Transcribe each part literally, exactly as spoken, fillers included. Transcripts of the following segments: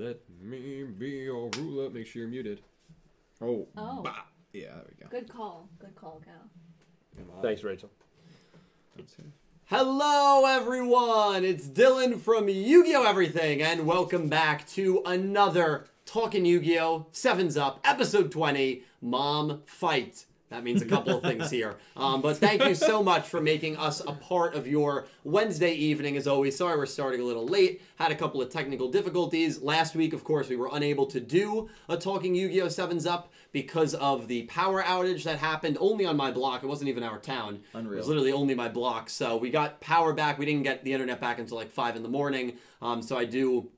Let me be your ruler. Make sure you're muted. Oh. Oh. Bah. Yeah, there we go. Good call. Good call, Cal. Thanks, Rachel. Hello, everyone. It's Dylan from Yu-Gi-Oh! Everything, and welcome back to another Talking Yu-Gi-Oh! Sevens Up, Episode twenty, Mom Fight. That means a couple of things here. Um, but thank you so much for making us a part of your Wednesday evening. As always, sorry we're starting a little late. Had a couple of technical difficulties. Last week, of course, we were unable to do a Talking Yu-Gi-Oh! Sevens Up because of the power outage that happened only on my block. It wasn't even our town. Unreal. It was literally only my block. So we got power back. We didn't get the internet back until like five in the morning. Um, so I do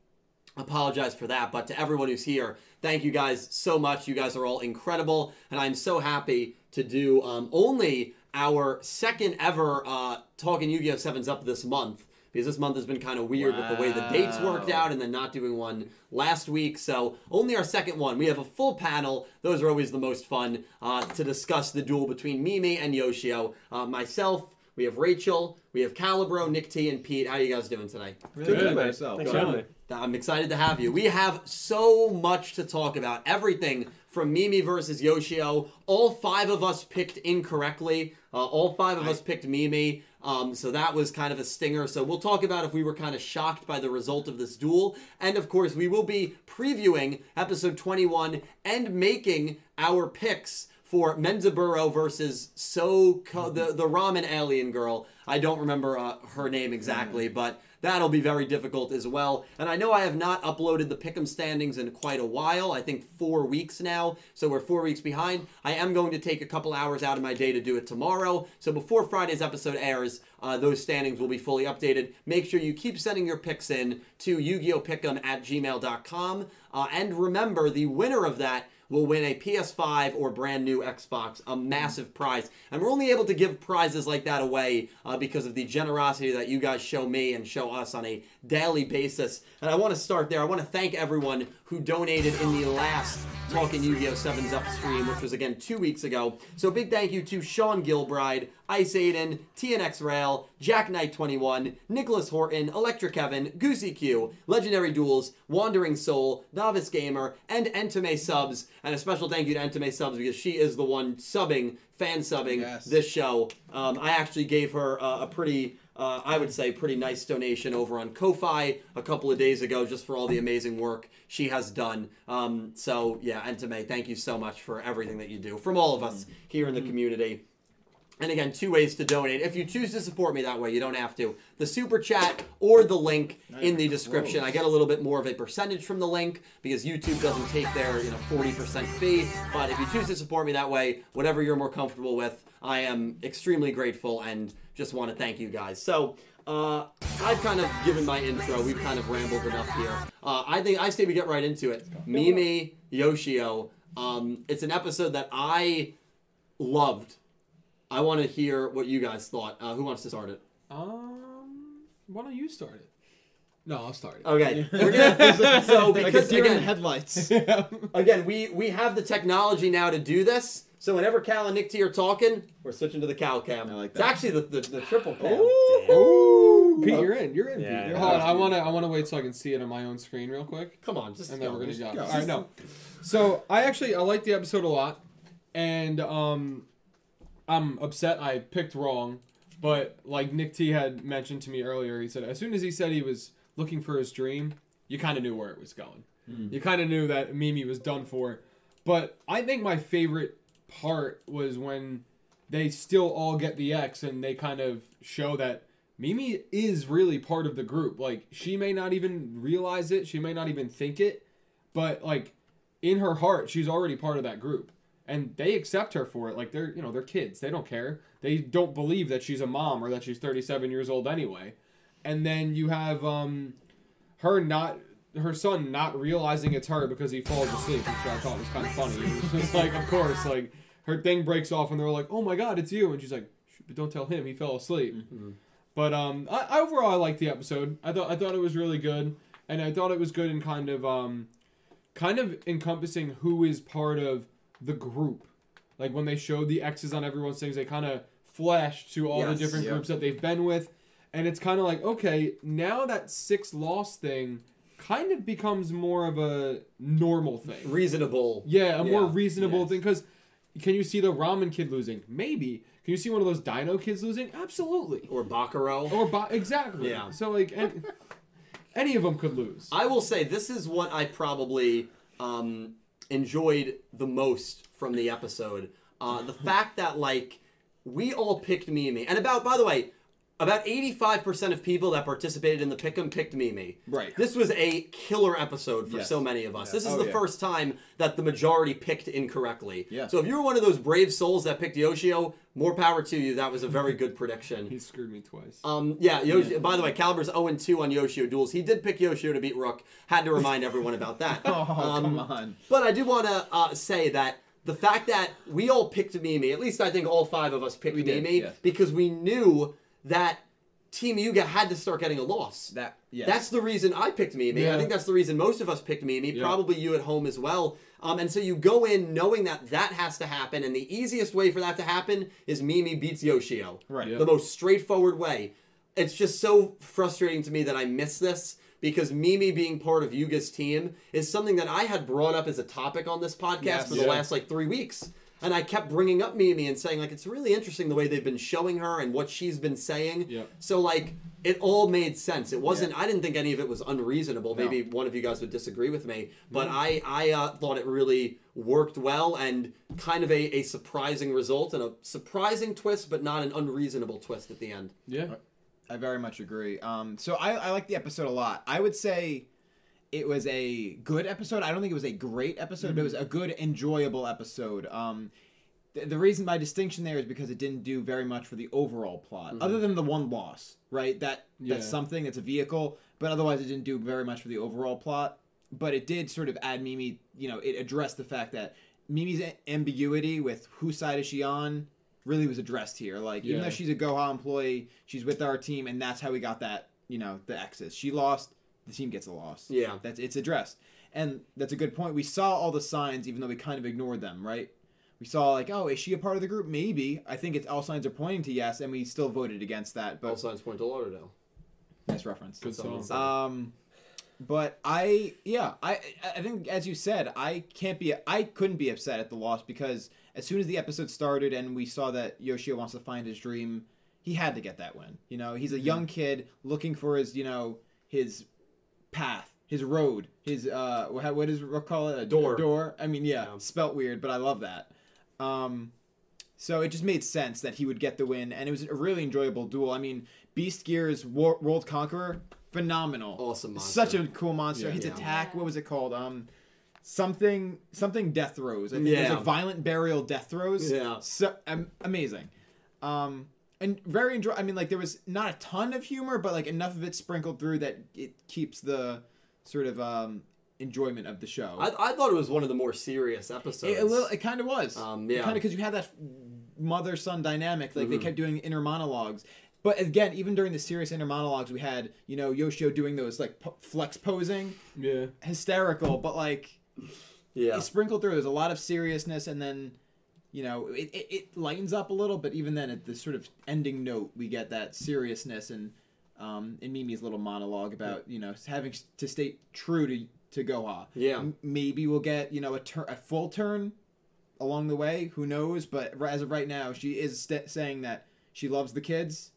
apologize for that. But to everyone who's here, thank you guys so much. You guys are all incredible. And I'm so happy to do um, only our second ever uh, Talking Yu-Gi-Oh! Sevens Up this month, because this month has been kind of weird wow. with the way the dates worked out and then not doing one last week. So only our second one. We have a full panel. Those are always the most fun uh, to discuss the duel between Mimi and Yoshio. Uh, myself, we have Rachel, we have Calibro, Nick T, and Pete. How are you guys doing tonight? Really good. Myself. I'm excited to have you. We have so much to talk about. Everything from Mimi versus Yoshio. All five of us picked incorrectly. Uh, all five of I... us picked Mimi. Um, so that was kind of a stinger. So we'll talk about if we were kind of shocked by the result of this duel. And of course, we will be previewing episode twenty-one and making our picks for Menzaburo versus Sirocco, the, the ramen alien girl. I don't remember uh, her name exactly, but that'll be very difficult as well. And I know I have not uploaded the Pick'em standings in quite a while. I think four weeks now, so we're four weeks behind. I am going to take a couple hours out of my day to do it tomorrow. So before Friday's episode airs, uh, those standings will be fully updated. Make sure you keep sending your picks in to yu gi oh pick'em at gmail dot com. Uh, and remember, the winner of that will win a P S five or brand new Xbox, a massive prize. And we're only able to give prizes like that away uh, because of the generosity that you guys show me and show us on a daily basis. And I want to start there. I want to thank everyone who donated in the last Talking Yu-Gi-Oh! Sevens Up stream, which was, again, two weeks ago. So big thank you to Sean Gilbride, Ice Aiden, T N X Rail, Jack Knight twenty-one, Nicholas Horton, Electric Kevin, Goosey Q, Legendary Duels, Wandering Soul, Novice Gamer, and Entame Subs. And a special thank you to Entame Subs because she is the one subbing, fan subbing yes. this show. Um, I actually gave her uh, a pretty, uh, I would say, pretty nice donation over on Ko-Fi a couple of days ago just for all the amazing work she has done. Um, so, yeah, Entame, thank you so much for everything that you do from all of us here in the community. And again, two ways to donate. If you choose to support me that way, you don't have to. The super chat or the link in the description. Close. I get a little bit more of a percentage from the link because YouTube doesn't take their you know forty percent fee. But if you choose to support me that way, whatever you're more comfortable with, I am extremely grateful and just want to thank you guys. So uh, I've kind of given my intro. We've kind of rambled enough here. Uh, I think I say we get right into it. Mimi, Yoshio. Um, it's an episode that I loved. I want to hear what you guys thought. Uh, who wants to start it? Um, why don't you start it? No, I'll start it. Okay. We're gonna, so because like again, headlights. Again, we we have the technology now to do this. So whenever Cal and Nick T are talking, we're switching to the Cal cam. I like that. It's actually the the, the triple cam. Ooh, ooh. Pete, you're in. You're in. Yeah, Pete. Hold on. I wanna I wanna wait so I can see it on my own screen real quick. Come on, just and then go, we're gonna go. go. All right, no. So I actually I like the episode a lot, and um. I'm upset I picked wrong, but like Nick T had mentioned to me earlier, he said as soon as he said he was looking for his dream, you kind of knew where it was going. Mm. You kind of knew that Mimi was done for. But I think my favorite part was when they still all get the X and they kind of show that Mimi is really part of the group. Like, she may not even realize it. She may not even think it. But, like, in her heart, she's already part of that group. And they accept her for it. Like, they're, you know, they're kids. They don't care. They don't believe that she's a mom or that she's thirty-seven years old anyway. And then you have um, her not, her son not realizing it's her because he falls asleep, which I thought was kind of funny. It was just like, of course, like, her thing breaks off and they're like, oh my God, it's you. And she's like, but don't tell him, he fell asleep. Mm-hmm. But um, I, overall, I liked the episode. I thought I thought it was really good. And I thought it was good in kind of, um, kind of encompassing who is part of the group. Like, when they showed the X's on everyone's things, they kind of flashed to all yes, the different yep. groups that they've been with. And it's kind of like, okay, now that six loss thing kind of becomes more of a normal thing. Reasonable. Yeah, a yeah. more reasonable yeah. thing. Because can you see the Ramen kid losing? Maybe. Can you see one of those Dino kids losing? Absolutely. Or Baccarat. Or ba Exactly. Yeah. So, like, any, any of them could lose. I will say, this is what I probably um, enjoyed the most from the episode. Uh, the fact that, like, we all picked Mimi. And about, by the way, about eighty-five percent of people that participated in the Pick'em picked Mimi. Right. This was a killer episode for yes. so many of us. Yeah. This is oh, the yeah. first time that the majority picked incorrectly. Yeah. So if you were one of those brave souls that picked Yoshio, more power to you. That was a very good prediction. He screwed me twice. Um, yeah, Yoshio, yeah. By the way, Calibro's oh and two on Yoshio duels. He did pick Yoshio to beat Rook. Had to remind everyone about that. oh, um, come on. But I do want to uh, say that the fact that we all picked Mimi, at least I think all five of us picked we Mimi, did, yes. because we knew that Team Yuga had to start getting a loss. That, yes. That's the reason I picked Mimi. Yeah. I think that's the reason most of us picked Mimi. Yeah. Probably you at home as well. Um, and so you go in knowing that that has to happen, and the easiest way for that to happen is Mimi beats Yoshio. Right. Yeah. The most straightforward way. It's just so frustrating to me that I miss this, because Mimi being part of Yuga's team is something that I had brought up as a topic on this podcast yes. for the yeah. last, like, three weeks. And I kept bringing up Mimi and saying, like, it's really interesting the way they've been showing her and what she's been saying. Yep. So, like, it all made sense. It wasn't, yeah. I didn't think any of it was unreasonable. No. Maybe one of you guys would disagree with me. But mm. I, I uh, thought it really worked well, and kind of a, a surprising result and a surprising twist, but not an unreasonable twist at the end. Yeah. I very much agree. Um, so I, I like the episode a lot. I would say it was a good episode. I don't think it was a great episode, mm-hmm. but it was a good, enjoyable episode. Um, th the reason my distinction there is because it didn't do very much for the overall plot, mm-hmm. other than the one loss, right? That That's yeah. something, that's a vehicle, but otherwise it didn't do very much for the overall plot. But it did sort of add Mimi, you know, it addressed the fact that Mimi's ambiguity with whose side is she on really was addressed here. Like, yeah. even though she's a Goha employee, she's with our team, and that's how we got that, you know, the X's. She lost... The team gets a loss. Yeah. That's, it's addressed. And that's a good point. We saw all the signs, even though we kind of ignored them, right? We saw, like, oh, is she a part of the group? Maybe. I think it's all signs are pointing to yes, and we still voted against that. But all signs point to Lauderdale. Nice reference. Good song. Um, but I, yeah, I, I think, as you said, I can't be, I couldn't be upset at the loss, because as soon as the episode started and we saw that Yoshio wants to find his dream, he had to get that win. You know, he's a young kid looking for his, you know, his... path, his road, his, uh, what, what is, what call it? A door. Door. I mean, yeah, yeah, spelt weird, but I love that. Um, so it just made sense that he would get the win, and it was a really enjoyable duel. I mean, Beast Gear's War World Conqueror, phenomenal. Awesome monster. Such a cool monster. Yeah, his yeah. attack, what was it called? Um, something, something death throes. I think yeah. it was like violent burial death throes. Yeah. So, um, amazing. Um... And very enjoy. I mean, like, there was not a ton of humor, but, like, enough of it sprinkled through that it keeps the sort of um, enjoyment of the show. I, I thought it was one of the more serious episodes. It, it, it kind of was. Um, yeah. Kind of, because you had that mother-son dynamic. Like, mm-hmm. they kept doing inner monologues. But, again, even during the serious inner monologues, we had, you know, Yoshio doing those, like, po flex posing. Yeah. Hysterical, but, like, yeah. it sprinkled through. There's a lot of seriousness, and then... You know, it, it, it lightens up a little, but even then, at the sort of ending note, we get that seriousness and um, in Mimi's little monologue about, you know, having to stay true to to Goha. Yeah. M maybe we'll get, you know, a, tur a full turn along the way. Who knows? But as of right now, she is st saying that she loves the kids.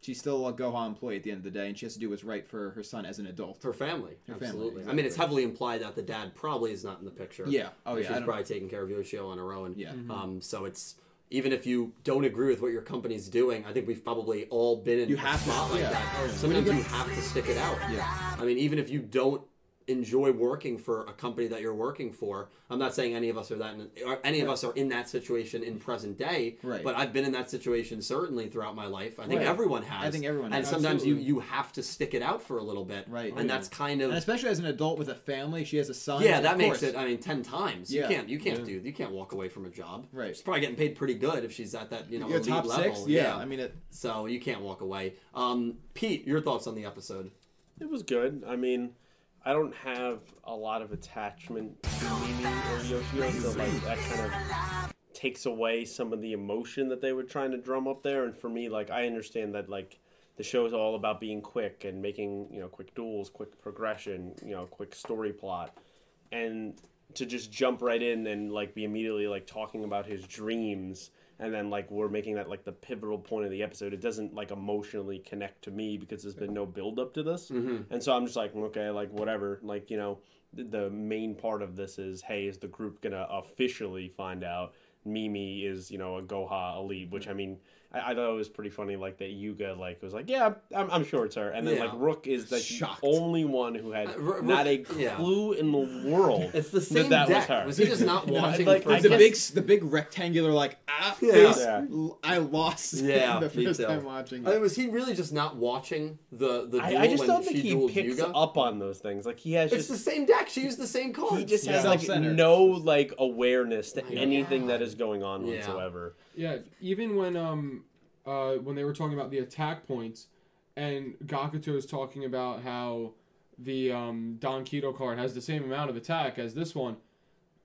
She's still a Goha employee at the end of the day, and she has to do what's right for her son as an adult. Her family. Her Absolutely. Family, exactly. I mean, it's heavily implied that the dad probably is not in the picture. Yeah. Oh, yeah. She's I probably taking care of Yoshio on her own. Yeah. Mm-hmm. um, so it's, even if you don't agree with what your company's doing, I think we've probably all been in you a have spot to, like yeah. that. Sometimes you have to stick it out. Yeah. I mean, even if you don't enjoy working for a company that you're working for, I'm not saying any of us are that, in, or any of right. us are in that situation in present day, right. but I've been in that situation certainly throughout my life. I think right. everyone has. I think everyone has. And sometimes Absolutely. you you have to stick it out for a little bit. Right. And oh, yeah. that's kind of... And especially as an adult with a family, she has a son. Yeah, that makes course. it, I mean, ten times. Yeah. You can't, you can't yeah. do, you can't walk away from a job. Right. She's probably getting paid pretty good if she's at that, you know, elite top level. Six? Yeah. yeah. I mean, it... So you can't walk away. Um, Pete, your thoughts on the episode? It was good. I mean... I don't have a lot of attachment to Mimi or Yoshio, so like that kind of takes away some of the emotion that they were trying to drum up there. And for me, like I understand that like the show is all about being quick and making, you know, quick duels, quick progression, you know, quick story plot. And to just jump right in and, like, be immediately, like, talking about his dreams, and then, like, we're making that, like, the pivotal point of the episode, it doesn't, like, emotionally connect to me because there's been no build-up to this. Mm-hmm. And so I'm just like, okay, like, whatever. Like, you know, the main part of this is, hey, is the group going to officially find out Mimi is, you know, a Goha elite, which, I mean, I, I thought it was pretty funny, like, that Yuga, like, was like, yeah, I'm, I'm sure it's her. And then, yeah. like, Rook is like, the only one who had uh, Rook, not a clue yeah. in the world it's the same that that deck. was her. Was he just not watching? Like, the, guess... big, the big rectangular, like, ah, yeah. face, yeah. I lost yeah, the first time watching it. I mean, was he really just not watching the, the duel I, I just when don't think he picks Yuga? up on those things. Like, he has just... It's the same deck. She used the same cards. He just yeah. has, like, no, like, awareness to anything that is going on yeah. whatsoever. Yeah, even when um uh when they were talking about the attack points, and Gakuto is talking about how the um Don Kido card has the same amount of attack as this one,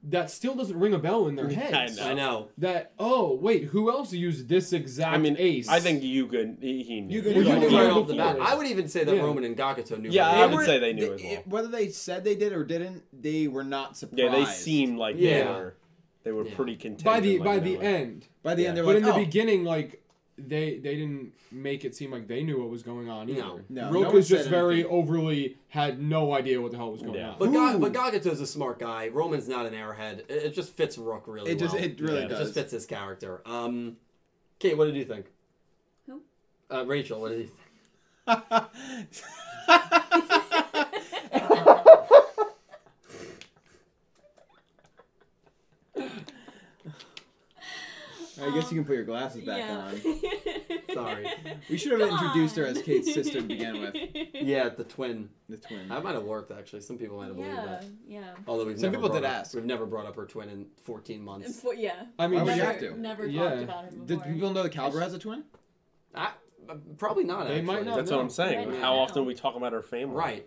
that still doesn't ring a bell in their heads. I know. I know. That, oh, wait, who else used this exact I mean, ace? I think Yuga, he knew. Yuga knew right off the bat. I would even say that yeah. Roman and Gakuto knew. Yeah, I would were, say they knew they, as well. It, whether they said they did or didn't, they were not surprised. Yeah, they seemed like yeah. they were. They were yeah. pretty content. By the by the end. By the yeah. end, they were but like, But in the oh. beginning, like, they they didn't make it seem like they knew what was going on either. No. no Rook no was just very anything. overly, had no idea what the hell was going yeah. on. But, Ga but Gakuto's a smart guy. Roman's not an airhead. It, it just fits Rook really it well. Just, it really yeah, does. It just fits his character. Um, Kate, what did you think? Who? Uh, Rachel, what did you think? I guess you can put your glasses back yeah. on. Sorry. We should have Go introduced on. her as Kate's sister to begin with. Yeah, the twin. The twin. That might have worked, actually. Some people might have yeah, believed that. Yeah, yeah. Although we've Some never people did up, ask. We've never brought up her twin in fourteen months. For, yeah. I mean, we have to. Never yeah. talked about it before. Did people know that Calibro has a twin? I, probably not, actually. They might not That's know. what I'm saying. Right How now. often we talk about our family. Right.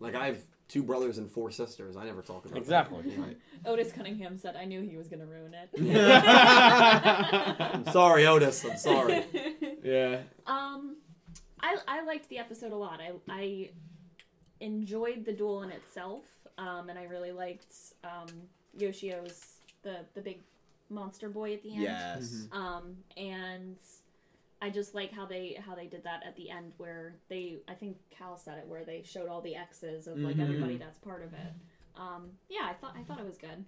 Like, I've... Two brothers and four sisters. I never talk about exactly. that. Exactly. Otis Cunningham said, I knew he was going to ruin it. I'm sorry, Otis. I'm sorry. Yeah. Um, I, I liked the episode a lot. I, I enjoyed the duel in itself, um, and I really liked um, Yoshio's, the, the big monster boy at the end. Yes. Mm-hmm. um, and... I just like how they how they did that at the end where they, I think Cal said it, where they showed all the X's of like mm-hmm. everybody that's part of it. Um, yeah, I thought I thought it was good.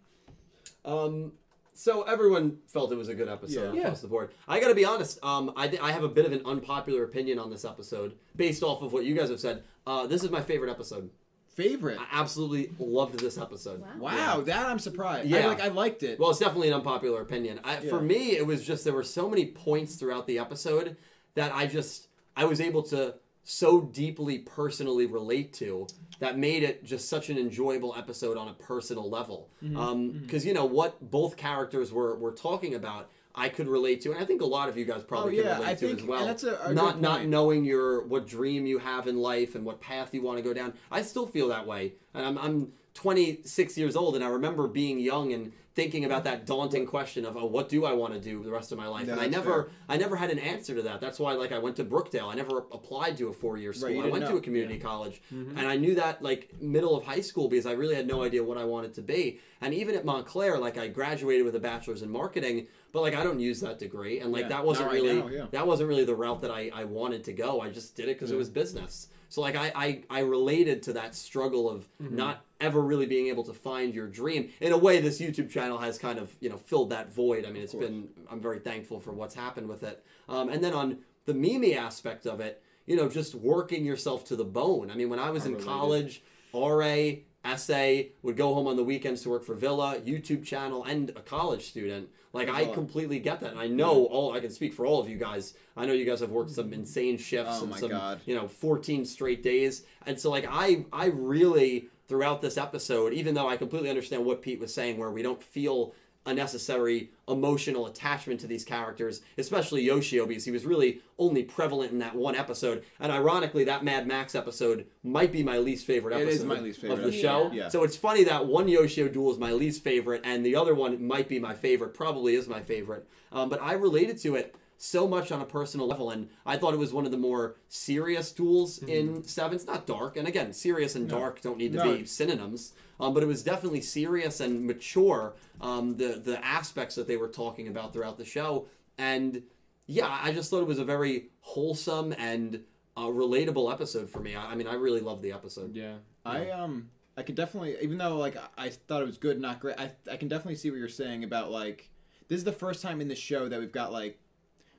Um, so everyone felt it was a good episode yeah. across yeah. the board. I gotta be honest, um, I, I have a bit of an unpopular opinion on this episode based off of what you guys have said. Uh, this is my favorite episode. Favorite? I absolutely loved this episode. Wow, wow yeah. that I'm surprised. Yeah. I, like, I liked it. Well, it's definitely an unpopular opinion. I, yeah. For me, it was just there were so many points throughout the episode that I just, I was able to so deeply personally relate to that made it just such an enjoyable episode on a personal level. Because, mm-hmm. um, mm-hmm. you know, what both characters were, were talking about, I could relate to, and I think a lot of you guys probably oh, yeah. can relate I to think, as well. That's a, a not not knowing your what dream you have in life and what path you want to go down. I still feel that way, and I'm I'm twenty-six years old, and I remember being young and thinking about that daunting question of, oh, what do I want to do the rest of my life? No, and I never fair. I never had an answer to that. That's why, like, I went to Brookdale. I never applied to a four-year school. Right, I went know. to a community yeah. college, mm-hmm. and I knew that, like, middle of high school because I really had no idea what I wanted to be. And even at Montclair, like, I graduated with a bachelor's in marketing, but, like, I don't use that degree, and, like, yeah, that wasn't really now, yeah. that wasn't really the route that I, I wanted to go. I just did it because yeah. it was business. So, like, I, I, I related to that struggle of mm-hmm. not ever really being able to find your dream. In a way, this YouTube channel has kind of, you know, filled that void. I mean, it's been, I'm very thankful for what's happened with it. Um, and then on the Mimi aspect of it, you know, just working yourself to the bone. I mean, when I was in college, R A, S A, would go home on the weekends to work for Villa, YouTube channel, and a college student. Like, I completely get that. And I know all, I can speak for all of you guys. I know you guys have worked some insane shifts oh and some, God. you know, fourteen straight days. And so, like, I, I really, throughout this episode, even though I completely understand what Pete was saying, where we don't feel a necessary emotional attachment to these characters, especially Yoshio, because he was really only prevalent in that one episode. And ironically, that Mad Max episode might be my least favorite episode it is my least favorite of the yeah. show. Yeah. So it's funny that one Yoshio duel is my least favorite, and the other one might be my favorite, probably is my favorite. Um, but I related to it so much on a personal level, and I thought it was one of the more serious duels mm-hmm. in Sevens. Not dark, and again, serious and no. dark don't need to no. be synonyms, um, but it was definitely serious and mature, um, the, the aspects that they were talking about throughout the show, and yeah, I just thought it was a very wholesome and uh, relatable episode for me. I, I mean, I really loved the episode. Yeah. yeah. I, um... I could definitely, even though, like, I thought it was good, not great, I I can definitely see what you're saying about, like, this is the first time in the show that we've got, like,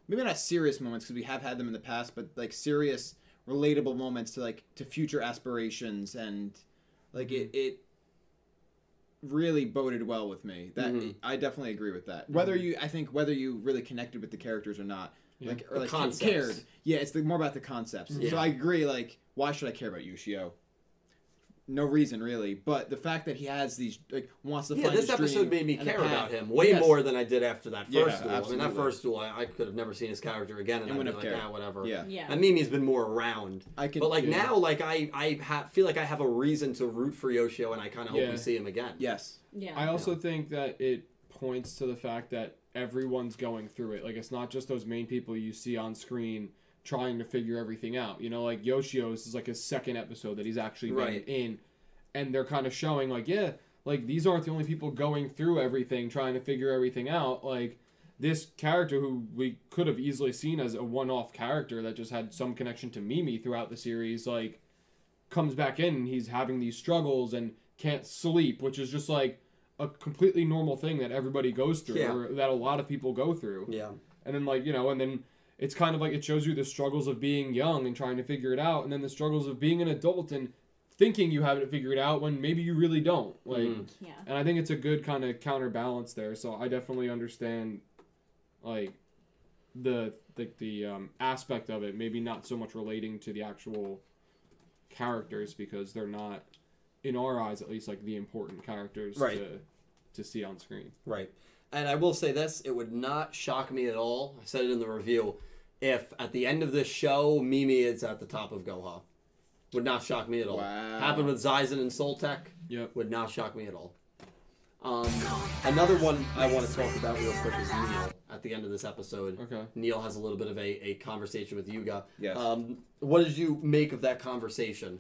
maybe not serious moments, because we have had them in the past, but, like, serious, relatable moments to, like, to future aspirations, and, like, mm-hmm. it, it really boded well with me. That mm-hmm. I definitely agree with that. Whether mm-hmm. you, I think, whether you really connected with the characters or not, yeah. like, or, the like, concepts. cared. Yeah, it's the, more about the concepts. Yeah. So I agree, like, why should I care about Yoshio? No reason, really, but the fact that he has these, like, wants to yeah, find his dream. Yeah, this episode made me care about him way yes. more than I did after that first yeah, duel. Absolutely. I mean, that first duel, I, I could have never seen his character again, and, and I'd be like, cared. ah, whatever. Yeah. yeah. And Mimi's been more around. I can But, like, now, that. like, I, I ha feel like I have a reason to root for Yoshio, and I kind of yeah. hope we see him again. Yes. Yeah. I also yeah. think that it points to the fact that everyone's going through it. Like, it's not just those main people you see on screen trying to figure everything out, you know, like Yoshio, this is like his second episode that he's actually right. been in, and they're kind of showing like, yeah, like these aren't the only people going through everything, trying to figure everything out. Like this character who we could have easily seen as a one-off character that just had some connection to Mimi throughout the series, like comes back in and he's having these struggles and can't sleep, which is just like a completely normal thing that everybody goes through yeah. or that a lot of people go through. Yeah. And then like, you know, and then it's kind of like it shows you the struggles of being young and trying to figure it out, and then the struggles of being an adult and thinking you haven't figured it out when maybe you really don't. Like, mm. yeah. And I think it's a good kind of counterbalance there. So I definitely understand, like, the the, the um, aspect of it. Maybe not so much relating to the actual characters because they're not, in our eyes at least, like the important characters right. to to see on screen. Right. And I will say this, it would not shock me at all, I said it in the review, if at the end of this show, Mimi is at the top of Goha. Would not shock me at all. Wow. Happened with Zyzen and Soul Tech. Yep. Would not shock me at all. Um, another one I want to talk about real quick is Neil. At the end of this episode, okay. Neil has a little bit of a, a conversation with Yuga. Yes. Um, what did you make of that conversation?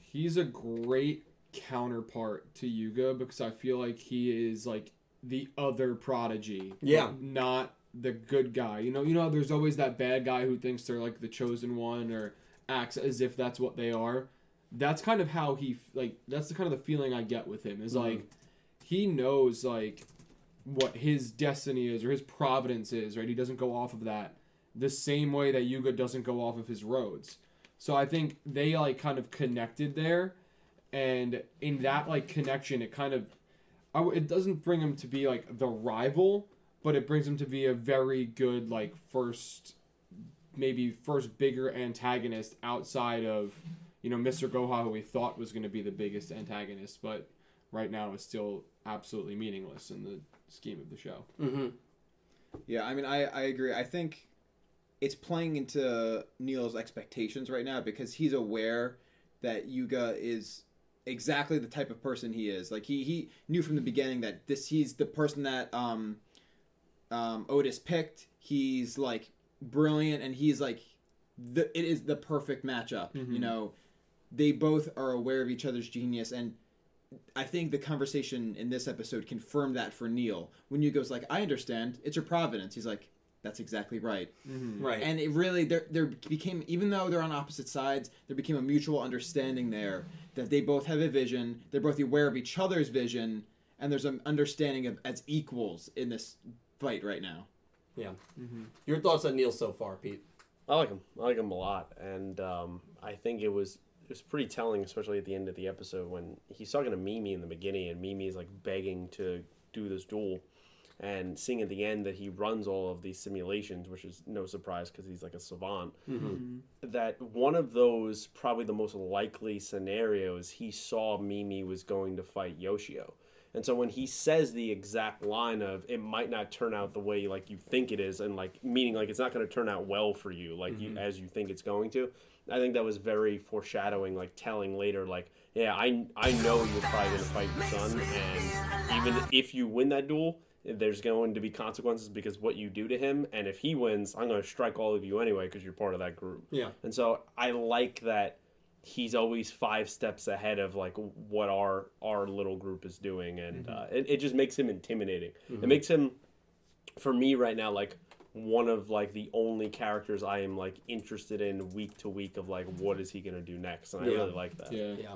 He's a great counterpart to Yuga because I feel like he is like the other prodigy. Yeah. Not the good guy. You know, you know, there's always that bad guy who thinks they're like the chosen one or acts as if that's what they are. That's kind of how he, like, that's the kind of the feeling I get with him is mm-hmm. like, he knows like what his destiny is or his providence is, right? He doesn't go off of that the same way that Yuga doesn't go off of his roads. So I think they like kind of connected there. And in that like connection, it kind of, I w it doesn't bring him to be, like, the rival, but it brings him to be a very good, like, first, maybe first bigger antagonist outside of, you know, Mister Goha, who we thought was going to be the biggest antagonist, but right now is still absolutely meaningless in the scheme of the show. Mm-hmm. Yeah, I mean, I, I agree. I think it's playing into Neil's expectations right now because he's aware that Yuga is exactly the type of person he is. Like he he knew from the beginning that this he's the person that um um Otis picked. He's like brilliant and he's like the it is the perfect matchup. Mm-hmm. You know, they both are aware of each other's genius, and I think the conversation in this episode confirmed that for Neil. When Yugo's like, I understand, it's your providence. He's like, that's exactly right. Mm-hmm. Right. And it really, there, there became, even though they're on opposite sides, there became a mutual understanding there that they both have a vision, they're both aware of each other's vision, and there's an understanding of as equals in this fight right now. Yeah. Mm-hmm. Your thoughts on Neil so far, Pete? I like him. I like him a lot. And um, I think it was, it was pretty telling, especially at the end of the episode, when he's talking to Mimi in the beginning, and Mimi is like begging to do this duel. And seeing at the end that he runs all of these simulations, which is no surprise because he's like a savant, mm-hmm. that one of those, probably the most likely scenarios, he saw Mimi was going to fight Yoshio. And so when he says the exact line of, it might not turn out the way like you think it is, and like meaning like it's not going to turn out well for you, like mm-hmm. you as you think it's going to, I think that was very foreshadowing, like telling later, like, yeah, I, I know you're probably going to fight your son, and even if you win that duel, there's going to be consequences because what you do to him, and if he wins, I'm going to strike all of you anyway because you're part of that group. Yeah. And so I like that he's always five steps ahead of like what our our little group is doing, and mm-hmm. uh, it, it just makes him intimidating. Mm-hmm. It makes him, for me right now, like one of like the only characters I am like interested in week to week of like what is he going to do next, and I yeah. really like that. Yeah. Yeah.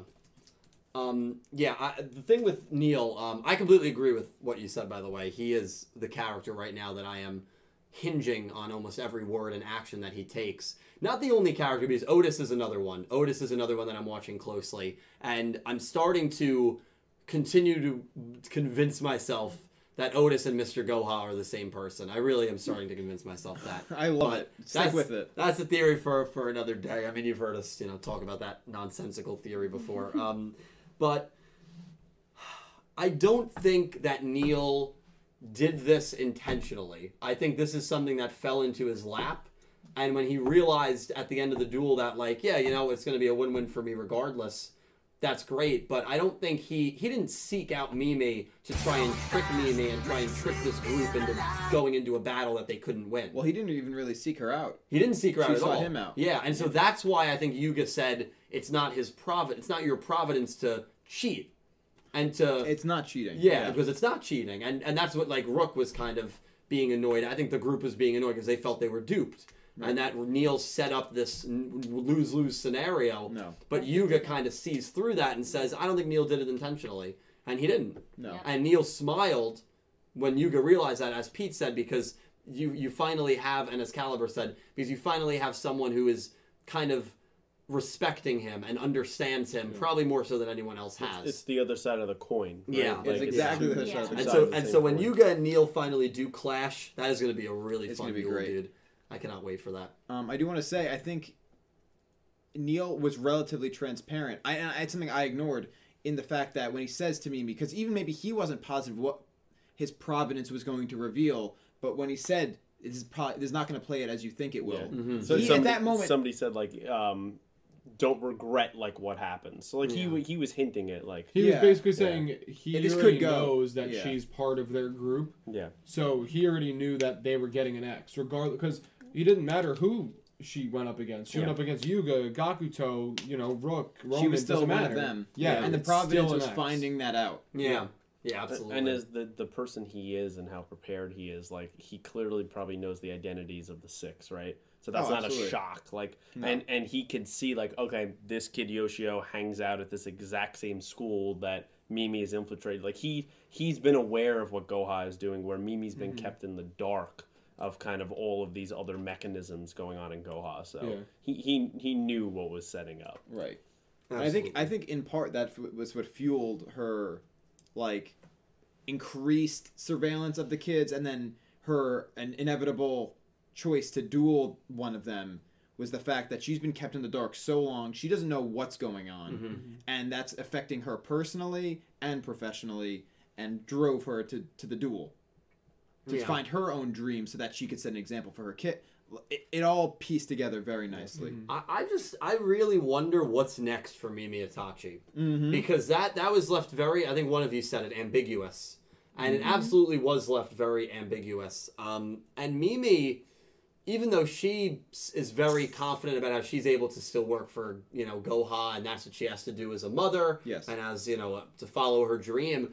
Um, yeah, I, the thing with Neil, um, I completely agree with what you said, by the way. He is the character right now that I am hinging on almost every word and action that he takes. Not the only character, because Otis is another one. Otis is another one that I'm watching closely. And I'm starting to continue to convince myself that Otis and Mister Goha are the same person. I really am starting to convince myself that. I love but it. Stick with it. That's a theory for, for another day. I mean, you've heard us, you know, talk about that nonsensical theory before. Um... But I don't think that Neil did this intentionally. I think this is something that fell into his lap. And when he realized at the end of the duel that, like, yeah, you know, it's going to be a win-win for me regardless, that's great. But I don't think he... He didn't seek out Mimi to try and trick Mimi and try and trick this group into going into a battle that they couldn't win. Well, he didn't even really seek her out. He didn't seek her out at all. She sought him out. Yeah, and so that's why I think Yuga said... It's not his providence. It's not your providence to cheat, and to it's not cheating. Yeah, yeah, because it's not cheating, and and that's what like Rook was kind of being annoyed. I think the group was being annoyed because they felt they were duped, right. And that Neil set up this lose lose scenario. No, but Yuga kind of sees through that and says, "I don't think Neil did it intentionally," and he didn't. No, and Neil smiled when Yuga realized that, as Pete said, because you you finally have, and as Calibro said, because you finally have someone who is kind of respecting him and understands him, yeah. probably more so than anyone else has. It's, it's the other side of the coin. Right? Yeah, like, it's exactly it's, the other yeah. side of the coin. And so, and so when Yuga and Neil finally do clash, that is going to be a really it's fun duel, great. dude. I cannot wait for that. Um, I do want to say, I think Neil was relatively transparent. I, and I had something I ignored in the fact that when he says to me, because even maybe he wasn't positive what his providence was going to reveal, but when he said, this is, probably, this is not going to play it as you think it will. Yeah. Mm-hmm. So he, somebody, at that moment... Somebody said, like... Um, don't regret like what happened. So like yeah. he he was hinting at like he yeah. was basically saying yeah. he already could go. knows that yeah. she's part of their group. Yeah. So he already knew that they were getting an X regardless, because it didn't matter who she went up against. She yeah. went up against Yuga, Gakuto, you know, Rook, Roman. She was still doesn't one matter. of them. Yeah. yeah. And the providence was finding that out. Yeah. yeah. Yeah, absolutely. And as the, the person he is and how prepared he is, like, he clearly probably knows the identities of the six, right? So that's oh, not absolutely. a shock. Like, no. and, and he could see, like, okay, this kid Yoshio hangs out at this exact same school that Mimi is infiltrated. Like, he, he's been aware of what Goha is doing, where Mimi's been mm-hmm. kept in the dark of kind of all of these other mechanisms going on in Goha. So yeah. he, he, he knew what was setting up. Right. I think, I think, in part, that was what fueled her... like increased surveillance of the kids, and then her an inevitable choice to duel one of them was the fact that she's been kept in the dark so long, she doesn't know what's going on. Mm-hmm. And that's affecting her personally and professionally, and drove her to, to the duel to yeah. find her own dream so that she could set an example for her kid. It, it all pieced together very nicely. Mm-hmm. I, I just, I really wonder what's next for Mimi Itachi. Mm-hmm. Because that, that was left very, I think one of you said it, ambiguous. And mm-hmm. it absolutely was left very ambiguous. Um, and Mimi, even though she is very confident about how she's able to still work for, you know, Goha, and that's what she has to do as a mother. Yes. And as, you know, to follow her dream.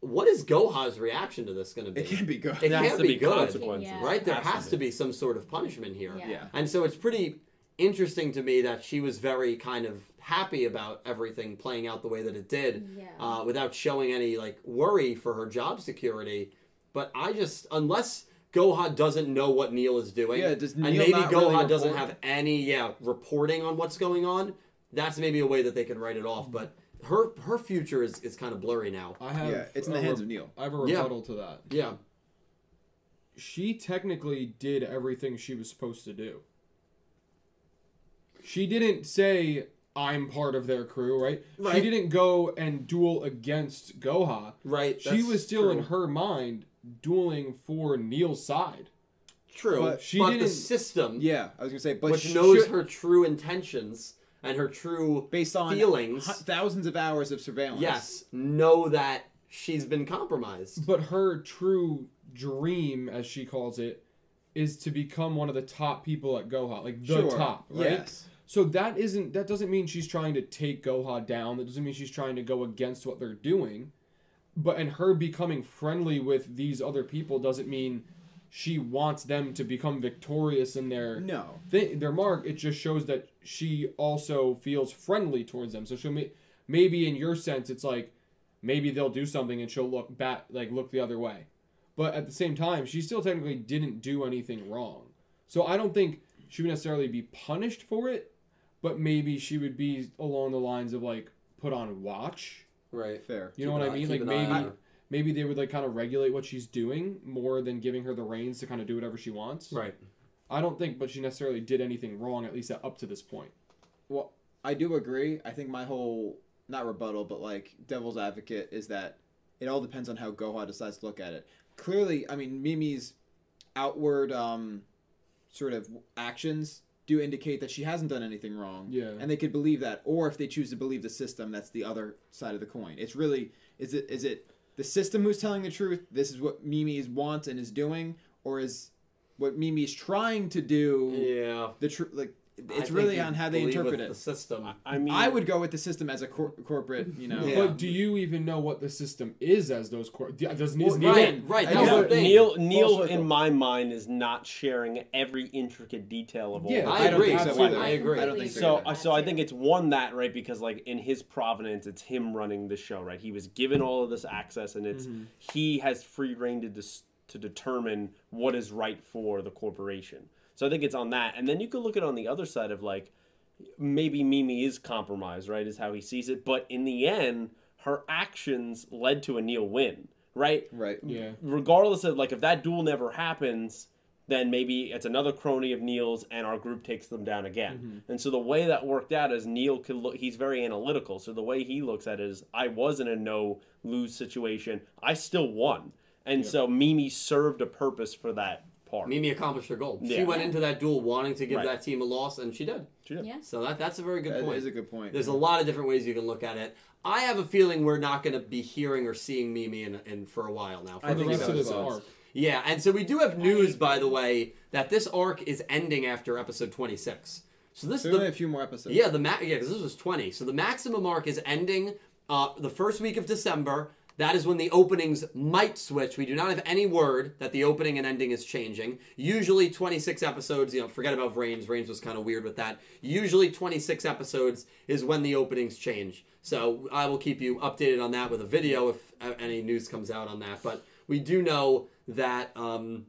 What is Goha's reaction to this going to be? It can't be good. It, it can't be, be good, yeah. right? There has, has to, to be. be some sort of punishment here. Yeah. yeah. And so it's pretty interesting to me that she was very kind of happy about everything playing out the way that it did, yeah. uh, without showing any like worry for her job security. But I just, unless Goha doesn't know what Neil is doing, yeah, does Neil and maybe Goha really doesn't report? have any yeah reporting on what's going on, that's maybe a way that they can write it off. But Her her future is, is kind of blurry now. I have yeah, it's in the hands of Neil. I have a rebuttal yeah. to that. Yeah. She technically did everything she was supposed to do. She didn't say, I'm part of their crew, right? right. She didn't go and duel against Goha. Right. She was still, true. in her mind, dueling for Neil's side. True. But, she but didn't, the system... Yeah, I was going to say... But which she knows should, her true intentions... And her true based on feelings, thousands of hours of surveillance. Yes, know that she's been compromised. But her true dream, as she calls it, is to become one of the top people at Goha. Like, the sure. top, right? Yes. So that isn't, that doesn't mean she's trying to take Goha down. That doesn't mean she's trying to go against what they're doing. But, and her becoming friendly with these other people doesn't mean she wants them to become victorious in their no thi- their mark. It just shows that she also feels friendly towards them. So she'll may- maybe in your sense, it's like, maybe they'll do something and she'll look back, like look the other way. But at the same time, she still technically didn't do anything wrong. So I don't think she would necessarily be punished for it, but maybe she would be along the lines of, like, put on watch. Right, fair. You know what I mean? Like, maybe maybe they would, like, kind of regulate what she's doing more than giving her the reins to kind of do whatever she wants. Right. I don't think, but she necessarily did anything wrong, at least up to this point. Well, I do agree. I think my whole, not rebuttal, but, like, devil's advocate is that it all depends on how Goha decides to look at it. Clearly, I mean, Mimi's outward um, sort of actions do indicate that she hasn't done anything wrong. Yeah. And they could believe that. Or if they choose to believe the system, that's the other side of the coin. It's really, is it is it the system who's telling the truth? This is what Mimi wants and is doing? Or is what Mimi's trying to do yeah. the truth? Like, it's I really on how they interpret it. The system. I mean, I would go with the system as a cor- corporate, you know. Yeah. But do you even know what the system is as those cor- does Neil right, right. That's yeah. the thing. Neil, Neil in my mind is not sharing every intricate detail of all. Yeah, I, I, agree. Don't think so I agree. I don't think so. So, so I think it's one that right because like in his provenance, it's him running the show. Right, he was given all of this access, and it's mm-hmm. he has free reign to dis- to determine what is right for the corporation. So I think it's on that. And then you could look at it on the other side of, like, maybe Mimi is compromised, right, is how he sees it. But in the end, her actions led to a Neil win, right? Right, yeah. Regardless of, like, if that duel never happens, then maybe it's another crony of Neil's and our group takes them down again. Mm-hmm. And so the way that worked out is Neil can look, he's very analytical. So the way he looks at it is, I was in a no-lose situation. I still won. And yeah. so Mimi served a purpose for that. Mimi accomplished her goal. Yeah. She went into that duel wanting to give right. that team a loss, and she did. She did. Yeah. So that, that's a very good that point. That is a good point. There's yeah. a lot of different ways you can look at it. I have a feeling we're not going to be hearing or seeing Mimi in, in for a while now. For I think so. This arc. Yeah, and so we do have news, by the way, that this arc is ending after episode twenty-six. So this is a few more episodes. Yeah, the ma- yeah, because this was twenty. So the maximum arc is ending uh, the first week of December. That is when the openings might switch. We do not have any word that the opening and ending is changing. Usually twenty-six episodes, you know, forget about Vrains. Vrains was kind of weird with that. Usually twenty-six episodes is when the openings change. So I will keep you updated on that with a video if any news comes out on that. But we do know that, um,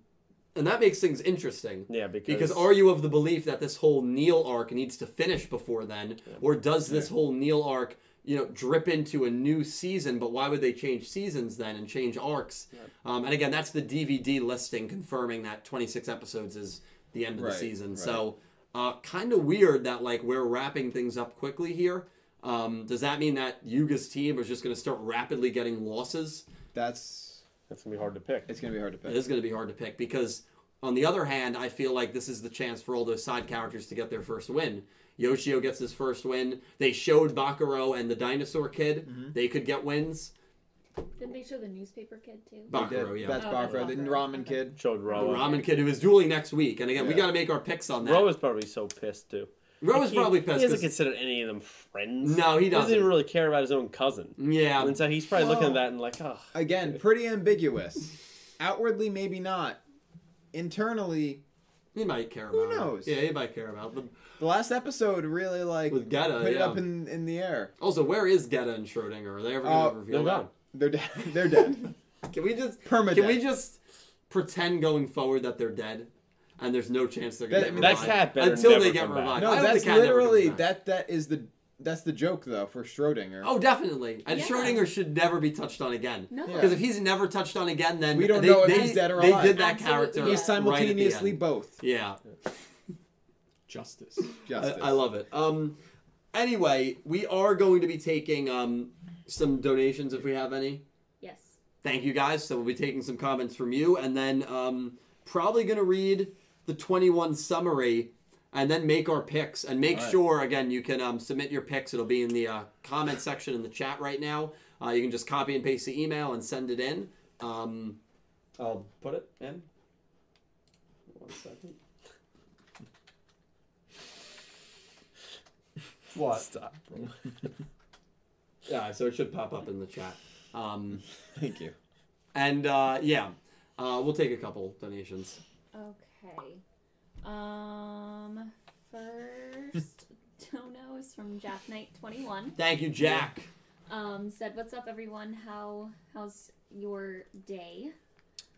and that makes things interesting. Yeah, because... Because are you of the belief that this whole Neil arc needs to finish before then? Yeah. Or does this yeah. whole Neil arc... you know, drip into a new season, but why would they change seasons then and change arcs? Yep. Um, and again, that's the D V D listing confirming that twenty-six episodes is the end of right, the season. Right. So uh, kind of weird that, like, we're wrapping things up quickly here. Um, does that mean that Yuga's team is just going to start rapidly getting losses? That's, that's going to be hard to pick. It's going to be hard to pick. It is going to be hard to pick because, on the other hand, I feel like this is the chance for all those side characters to get their first win. Yoshio gets his first win. They showed Bakuro and the dinosaur kid. Mm-hmm. They could get wins. Didn't they show the newspaper kid, too? Bakuro, yeah. That's oh, Bakuro. The ramen okay. kid. Showed Ro. The ramen kid who is dueling next week. And again, yeah. we got to make our picks on that. Ro is probably so pissed, too. Ro is probably pissed. He doesn't consider any of them friends. No, he doesn't. He doesn't really care about his own cousin. Yeah. And so he's probably oh. looking at that and like, oh. Again, pretty ambiguous. Outwardly, maybe not. Internally... He might care about. Who knows? It. Yeah, he might care about them. The last episode really like with Geta, put yeah. it up in, in the air. Also, where is Geta and Schrodinger? Are they ever gonna uh, reveal they're that? They're dead. They're dead. Can we just Perma-dead. Can we just pretend going forward that they're dead, and there's no chance they're gonna that, get revived that's cat better until never they get revived? Back. No, that's literally that. That is the that's the joke though for Schrodinger. Oh, definitely. And yeah. Schrodinger should never be touched on again. No, because yeah. if he's never touched on again, then we don't they, know if they, he's dead or alive. They did that Absolutely. Character. He's simultaneously right both. Yeah. Justice. Justice. I, I love it. Um, anyway, we are going to be taking um, some donations if we have any. Yes. Thank you guys. So we'll be taking some comments from you and then um, probably going to read the twenty-one summary and then make our picks. And make All right. sure, again, you can um, submit your picks. It'll be in the uh, comment section in the chat right now. Uh, you can just copy and paste the email and send it in. Um, I'll put it in. One second. What? Stop. Yeah, so it should pop up in the chat. Um, Thank you. And, uh, yeah, uh, we'll take a couple donations. Okay. Um, first dono is from Jack Knight twenty-one. Thank you, Jack. Um, said, what's up, everyone? How How's your day?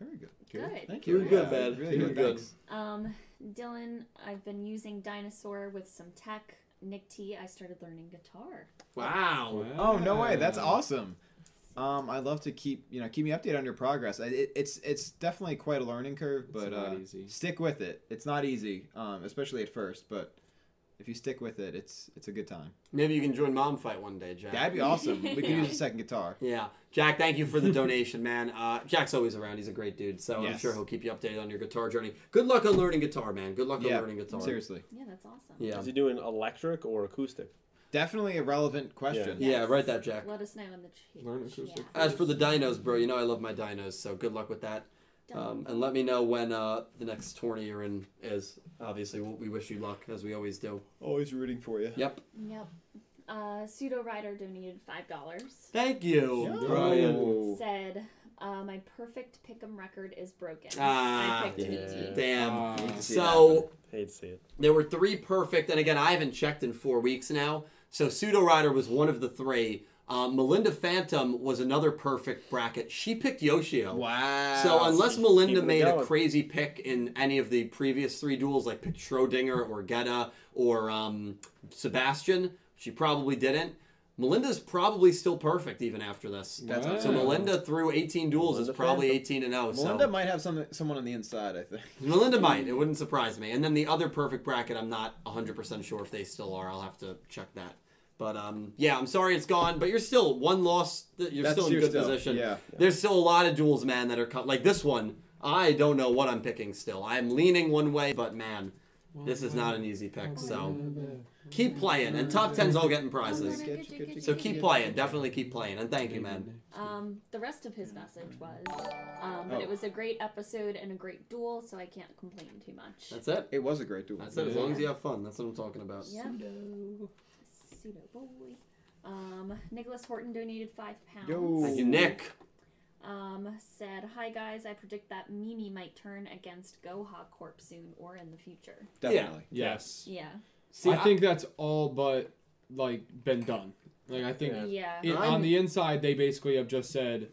Very good. Good. good. Thank you. Doing good, man. Yeah, really good. good. Um, Dylan, I've been using Dinosaur with some tech. Nick T, I started learning guitar. Wow. wow. Oh, no way. That's awesome. Um, I'd love to keep, you know, keep me updated on your progress. It, it's it's definitely quite a learning curve, but uh, stick with it. It's not easy, um, especially at first, but if you stick with it, it's it's a good time. Maybe you can join Mom Fight one day, Jack. That'd be awesome. We can yeah. use a second guitar. Yeah. Jack, thank you for the donation, man. Uh, Jack's always around. He's a great dude, so yes. I'm sure he'll keep you updated on your guitar journey. Good luck on learning guitar, man. Good luck yeah, on learning guitar. Seriously. Yeah, that's awesome. Yeah. Is he doing electric or acoustic? Definitely a relevant question. Yeah, yes. yeah write that, Jack. Let us know in the chat. Learn acoustic. Yeah. As for the dinos, bro, you know I love my dinos, so good luck with that. Um, and let me know when uh, the next tourney you're in is. Obviously, we wish you luck, as we always do. Always rooting for you. Yep. Yep. Uh, Pseudo Rider donated five dollars. Thank you, oh. Brian. Said, uh, my perfect pick'em record is broken. Ah, I picked yeah. Damn. Oh, I hate to see so, it hate to see it. There were three perfect, and again, I haven't checked in four weeks now. So, Pseudo Rider was one of the three. Um, Melinda Phantom was another perfect bracket. She picked Yoshio. Wow. So unless Melinda made going. a crazy pick in any of the previous three duels, like picked Schrodinger or Geta or um, Sebastian, she probably didn't. Melinda's probably still perfect even after this. That's wow. So Melinda through eighteen duels Melinda is probably eighteen and oh. Melinda so. might have some, someone on the inside, I think. Melinda might. It wouldn't surprise me. And then the other perfect bracket, I'm not one hundred percent sure if they still are. I'll have to check that. But, um, yeah, I'm sorry it's gone, but you're still one loss. You're That's still in good still. position. Yeah. There's still a lot of duels, man, that are... Like this one, I don't know what I'm picking still. I'm leaning one way, but, man, this is not an easy pick. So keep playing. And top ten's all getting prizes. So keep playing. Definitely keep playing. And thank you, man. Um, the rest of his message was, um, but oh. it was a great episode and a great duel, so I can't complain too much. That's it. It was a great duel. That's it. As long as you have fun. That's what I'm talking about. Yeah. Pseudo boy. Um, Nicholas Horton donated five pounds. Yo. Thank you, Nick. Um, said, hi guys, I predict that Mimi might turn against Goha Corp soon or in the future. Definitely. Yeah. Yes. Yeah. See, I, I think that's all but, like, been done. Like, I think yeah. it, on the inside, they basically have just said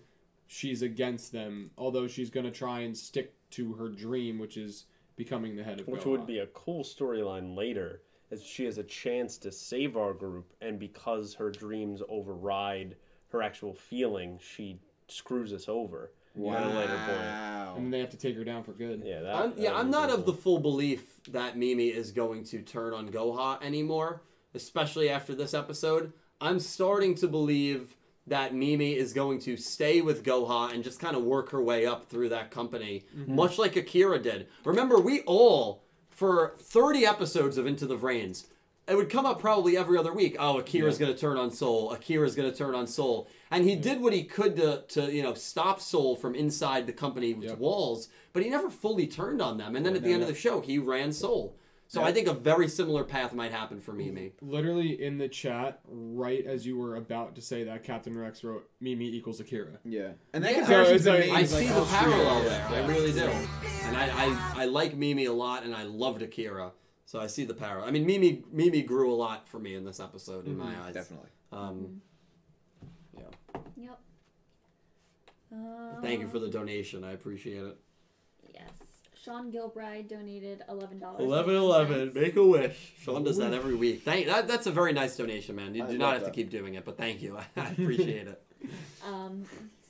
she's against them, although she's going to try and stick to her dream, which is becoming the head of Goha. Which would be a cool storyline later. As she has a chance to save our group, and because her dreams override her actual feeling, she screws us over. Wow. At a later point. And they have to take her down for good. Yeah, that, I'm, that yeah, I'm not cool. of the full belief that Mimi is going to turn on Goha anymore, especially after this episode. I'm starting to believe that Mimi is going to stay with Goha and just kind of work her way up through that company, mm-hmm. much like Akira did. Remember, we all... For thirty episodes of Into the Vrains, it would come up probably every other week. Oh, Akira's yeah. going to turn on Soul. Akira's going to turn on Soul. And he yeah. did what he could to, to, you know, stop Soul from inside the company's yeah. walls, but he never fully turned on them. And then at the end of the show, he ran Soul. So yeah. I think a very similar path might happen for Mimi. Literally in the chat, right as you were about to say that, Captain Rex wrote, Mimi equals Akira. Yeah. And that yeah. comparison so like, I like, see oh, the parallel yeah. there. I really do. And I, I, I like Mimi a lot, and I loved Akira, so I see the power. I mean, Mimi Mimi grew a lot for me in this episode, in mm-hmm. my eyes. Definitely. Um, yeah. Yep. Uh, Thank you for the donation. I appreciate it. Yes. Sean Gilbride donated eleven dollars. Eleven eleven. Make a wish. Sean does that every week. Thank. That, that's a very nice donation, man. You do not have that. to keep doing it, but thank you. I appreciate it. Um.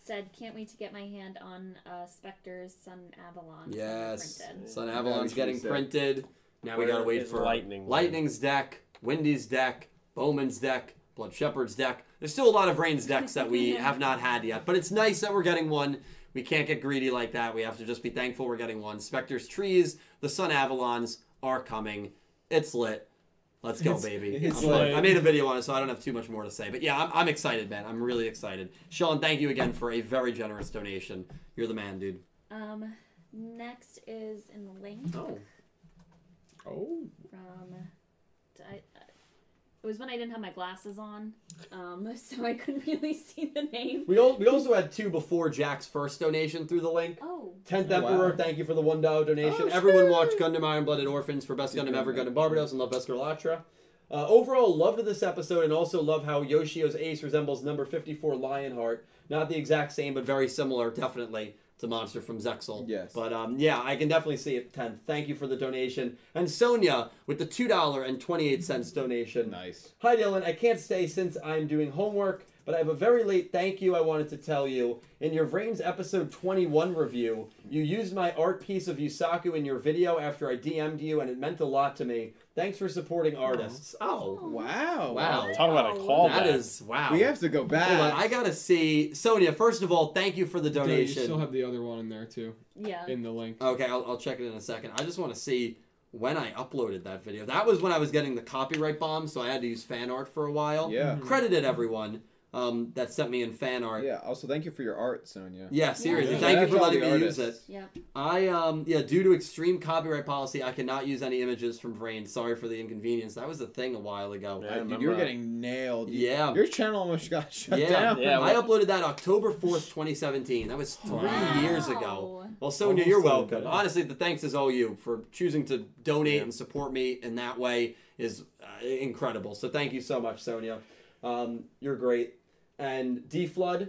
Said, can't wait to get my hand on uh, Spectre's Sun Avalon. Yes, Sun Avalon's getting printed. Now Where we gotta wait for Lightning, Lightning's deck, Wendy's deck, Bowman's deck, Blood Shepherd's deck. There's still a lot of Vrains decks that we yeah. have not had yet, but it's nice that we're getting one. We can't get greedy like that. We have to just be thankful we're getting one. Spectre's trees, the Sun Avalons are coming. It's lit. Let's go, it's, baby. It's like, I made a video on it, so I don't have too much more to say. But yeah, I'm, I'm excited, man. I'm really excited. Sean, thank you again for a very generous donation. You're the man, dude. Um, next is in the link. Oh. Oh. From, I, it was when I didn't have my glasses on, um, so I couldn't really see the name. We all, we also had two before Jack's first donation through the link. Oh. tenth oh, Emperor, wow. Thank you for the one dollar donation. Oh, Everyone sure. watched Gundam Iron Blooded Orphans for Best Gundam yeah, Ever, Gundam Barbados, and Love Best Girl Ultra. Uh, overall, loved this episode, and also love how Yoshio's ace resembles number fifty-four Lionheart. Not the exact same, but very similar, definitely, to Monster from Zexal. Yes. But um, yeah, I can definitely see it, tenth. Thank you for the donation. And Sonia with the two dollars and twenty-eight cents donation. Nice. Hi, Dylan. I can't stay since I'm doing homework, but I have a very late thank you I wanted to tell you. In your Vrains episode twenty-one review, you used my art piece of Yusaku in your video after I D M'd you, and it meant a lot to me. Thanks for supporting artists. Oh, oh. Wow. Wow. Talk about a callback. That is, wow. We have to go back. Hold on, I gotta see. Sonia, first of all, thank you for the donation. No, you still have the other one in there, too. Yeah. In the link. Okay, I'll, I'll check it in a second. I just want to see when I uploaded that video. That was when I was getting the copyright bomb, so I had to use fan art for a while. Yeah. Mm-hmm. Credited everyone. Um, that sent me in fan art. Yeah, also thank you for your art, Sonia. Yeah, seriously. Yeah. Thank yeah, you for letting me artists. use it. Yeah. I, um, yeah, due to extreme copyright policy, I cannot use any images from Vrains. Sorry for the inconvenience. That was a thing a while ago. Yeah, I, dude, you were getting nailed. Yeah. Your channel almost got shut yeah. down. Yeah, well, I uploaded that October fourth, twenty seventeen. That was three wow. years ago. Well, Sonia, almost you're welcome. Good. Honestly, the thanks is all you for choosing to donate yeah. and support me in that way is uh, incredible. So thank you so much, Sonia. Um, you're great. And D-Flood?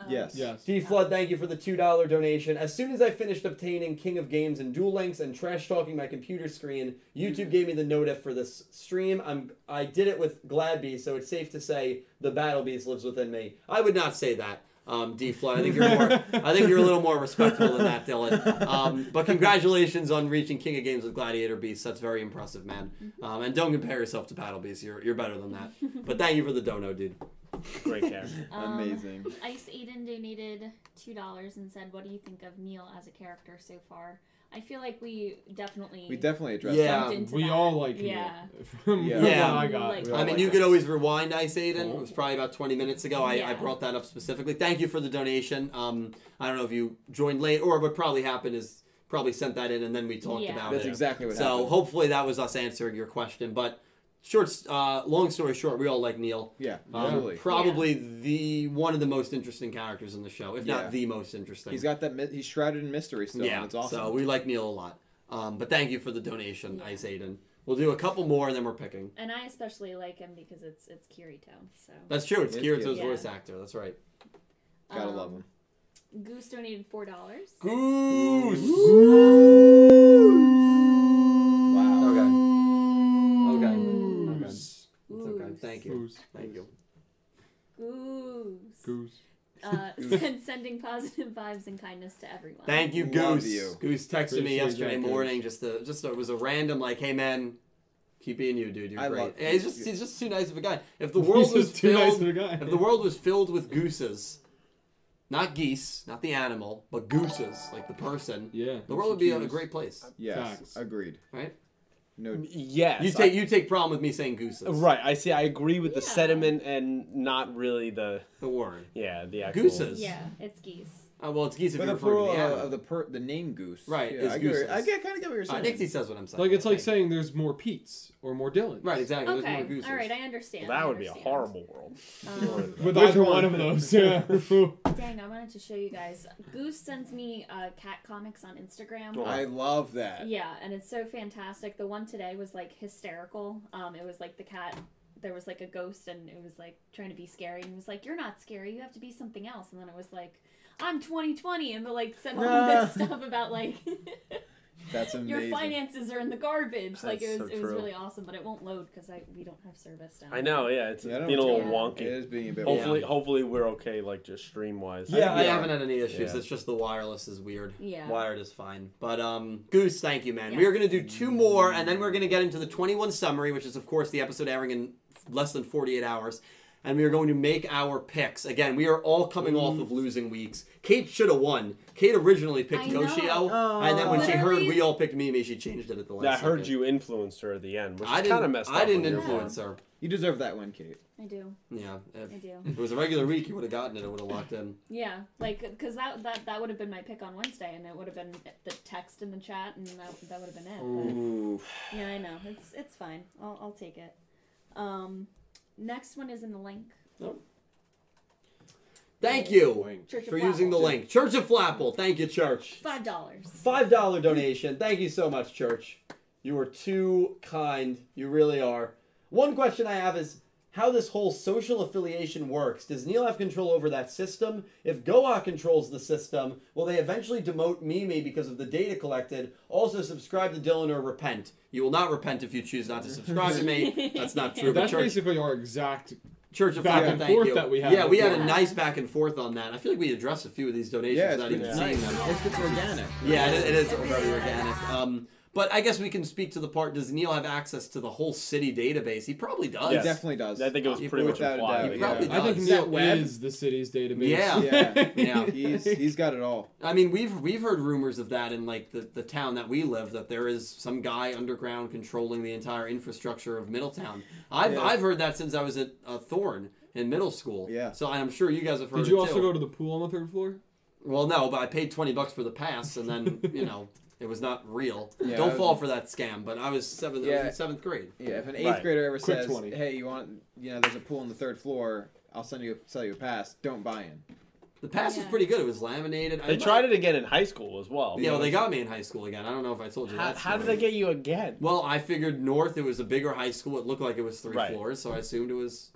Um, yes. yes. D-Flood, thank you for the two dollar donation. As soon as I finished obtaining King of Games and Duel Links and trash-talking my computer screen, YouTube gave me the notif for this stream. I'm, I did it with Glad Beast, so it's safe to say the Battle Beast lives within me. I would not say that, um, D-Flood. I think you're more, I think you're a little more respectful than that, Dylan. Um, but congratulations on reaching King of Games with Gladiator Beast. That's very impressive, man. Um, and don't compare yourself to Battle Beast. You're, you're better than that. But thank you for the dono, dude. Great character. Um, Amazing. Ice Aiden donated two dollars and said, what do you think of Neil as a character so far? I feel like we definitely... We definitely addressed yeah. that. We that. all like yeah. Neil. From yeah. yeah. I got. Like, I mean, like you could always rewind Ice Aiden. Oh. It was probably about twenty minutes ago. I, yeah. I brought that up specifically. Thank you for the donation. Um, I don't know if you joined late, or what probably happened is probably sent that in and then we talked yeah. about That's it. That's exactly what so happened. So hopefully that was us answering your question, but... Short, uh, long story short, we all like Neil. Yeah, um, totally. Probably yeah. the one of the most interesting characters in the show, if yeah. not the most interesting. He's got that. He's shrouded in mystery still. Yeah, and it's awesome. So we like Neil a lot. Um, but thank you for the donation, yeah. Ice Aiden. We'll do a couple more and then we're picking. And I especially like him because it's it's Kirito. So that's true. It's it Kirito's yeah. voice actor. That's right. Gotta um, love him. Goose donated four dollars. Goose. Goose. Wow. Okay. Thank you. Goose. Thank you. Goose. Goose. Uh, Goose. Sending positive vibes and kindness to everyone. Thank you, Goose. Love you. Goose texted Appreciate me yesterday morning. Goose. Just, to, just to, it was a random like, hey man, keep being you, dude. You're I great. He's just, he's just too nice of a guy. If the world he's was too filled, nice of a guy. If the world was filled with gooses, not geese, not the animal, but gooses, like the person. Yeah. The world would be a great place. Yes. Facts. Agreed. Right. No. Yes. You take I, you take problem with me saying gooses. Right. I see. I agree with yeah. the sentiment and not really the the word. Yeah. The actual gooses. Yeah. It's geese. Oh, well, it's geese. But if you're the plural of the per, the name goose. Right. Yeah, I, get, I get kind of get what you're saying. Uh, Nick T says what I'm saying. Like it's like saying there's more Pete's or more Dylan's. Right. Exactly. Okay. There's more gooses. All right. I understand. Well, that I would understand. be a horrible world. Um, with either one of those. Yeah. Dang. I wanted to show you guys. Goose sends me uh, cat comics on Instagram. Oh, I love that. Yeah, and it's so fantastic. The one today was like hysterical. Um, it was like the cat. There was like a ghost, and it was like trying to be scary, and it was like, "You're not scary. You have to be something else." And then it was like, I'm twenty twenty, and they'll, like, send all ah. this stuff about, like, that's amazing. Your finances are in the garbage. That's like, it was so it was really awesome, but it won't load because we don't have service down there. I know, yeah. It's yeah, being a little yeah. wonky. It is being a bit hopefully, wonky. Hopefully we're okay, like, just stream-wise. Yeah, I, yeah. I haven't had any issues. Yeah. It's just the wireless is weird. Yeah. Wired is fine. But, um, Goose, thank you, man. Yes. We are going to do two more, and then we're going to get into the twenty-one summary, which is, of course, the episode airing in less than forty-eight hours. and we are going to make our picks. Again, we are all coming mm. off of losing weeks. Kate should have won. Kate originally picked Yoshio, oh. and then when Literally. she heard we all picked Mimi, she changed it at the last second. I heard you influenced her at the end, which I is kind of messed I up. I didn't influence her. You deserve that one, Kate. I do. Yeah. If I do. If it was a regular week, you would have gotten it. I would have locked in. Yeah, like, because that, that, that would have been my pick on Wednesday, and it would have been the text in the chat, and that, that would have been it. Ooh. But, yeah, I know. It's it's fine. I'll, I'll take it. Um, next one is in the link. Oh. Thank you for using the link. Church of Flapple. Thank you, Church. five dollars. five dollar donation. Thank you so much, Church. You are too kind. You really are. One question I have is how this whole social affiliation works. Does Neil have control over that system? If Goha controls the system, will they eventually demote Mimi because of the data collected? Also, subscribe to Dylan or repent. You will not repent if you choose not to subscribe to me. That's not true. That's but Church, basically our exact Church of back Flapple, and thank forth you. That we had. Yeah, we had a nice back and forth on that. I feel like we addressed a few of these donations yeah, without even nice. seeing them. It's, it's organic. Yeah, it, it is very organic. Um, But I guess we can speak to the part, does Neil have access to the whole city database? He probably does. He definitely does. I think it was he pretty much implied. He probably yeah. does. I think Neil is the city's database. Yeah. yeah. yeah. He's, he's got it all. I mean, we've we've heard rumors of that in like the, the town that we live, that there is some guy underground controlling the entire infrastructure of Middletown. I've, yeah. I've heard that since I was at uh, Thorne in middle school. Yeah. So I'm sure you guys have heard it too. Did you also too. go to the pool on the third floor? Well, no, but I paid twenty bucks for the pass, and then, you know... It was not real. Yeah, Don't was, fall for that scam. But I was seventh. Yeah, I was in seventh grade. Yeah, if an eighth right. grader ever Quick says, twenty. "Hey, you want? You know, there's a pool on the third floor. I'll send you sell you a pass. Don't buy in." The pass yeah. was pretty good. It was laminated. They I tried it again in high school as well. Yeah, well, they got me in high school again. I don't know if I told you how, that. Story. How did they get you again? Well, I figured north. It was a bigger high school. It looked like it was three right. floors, so I assumed it was.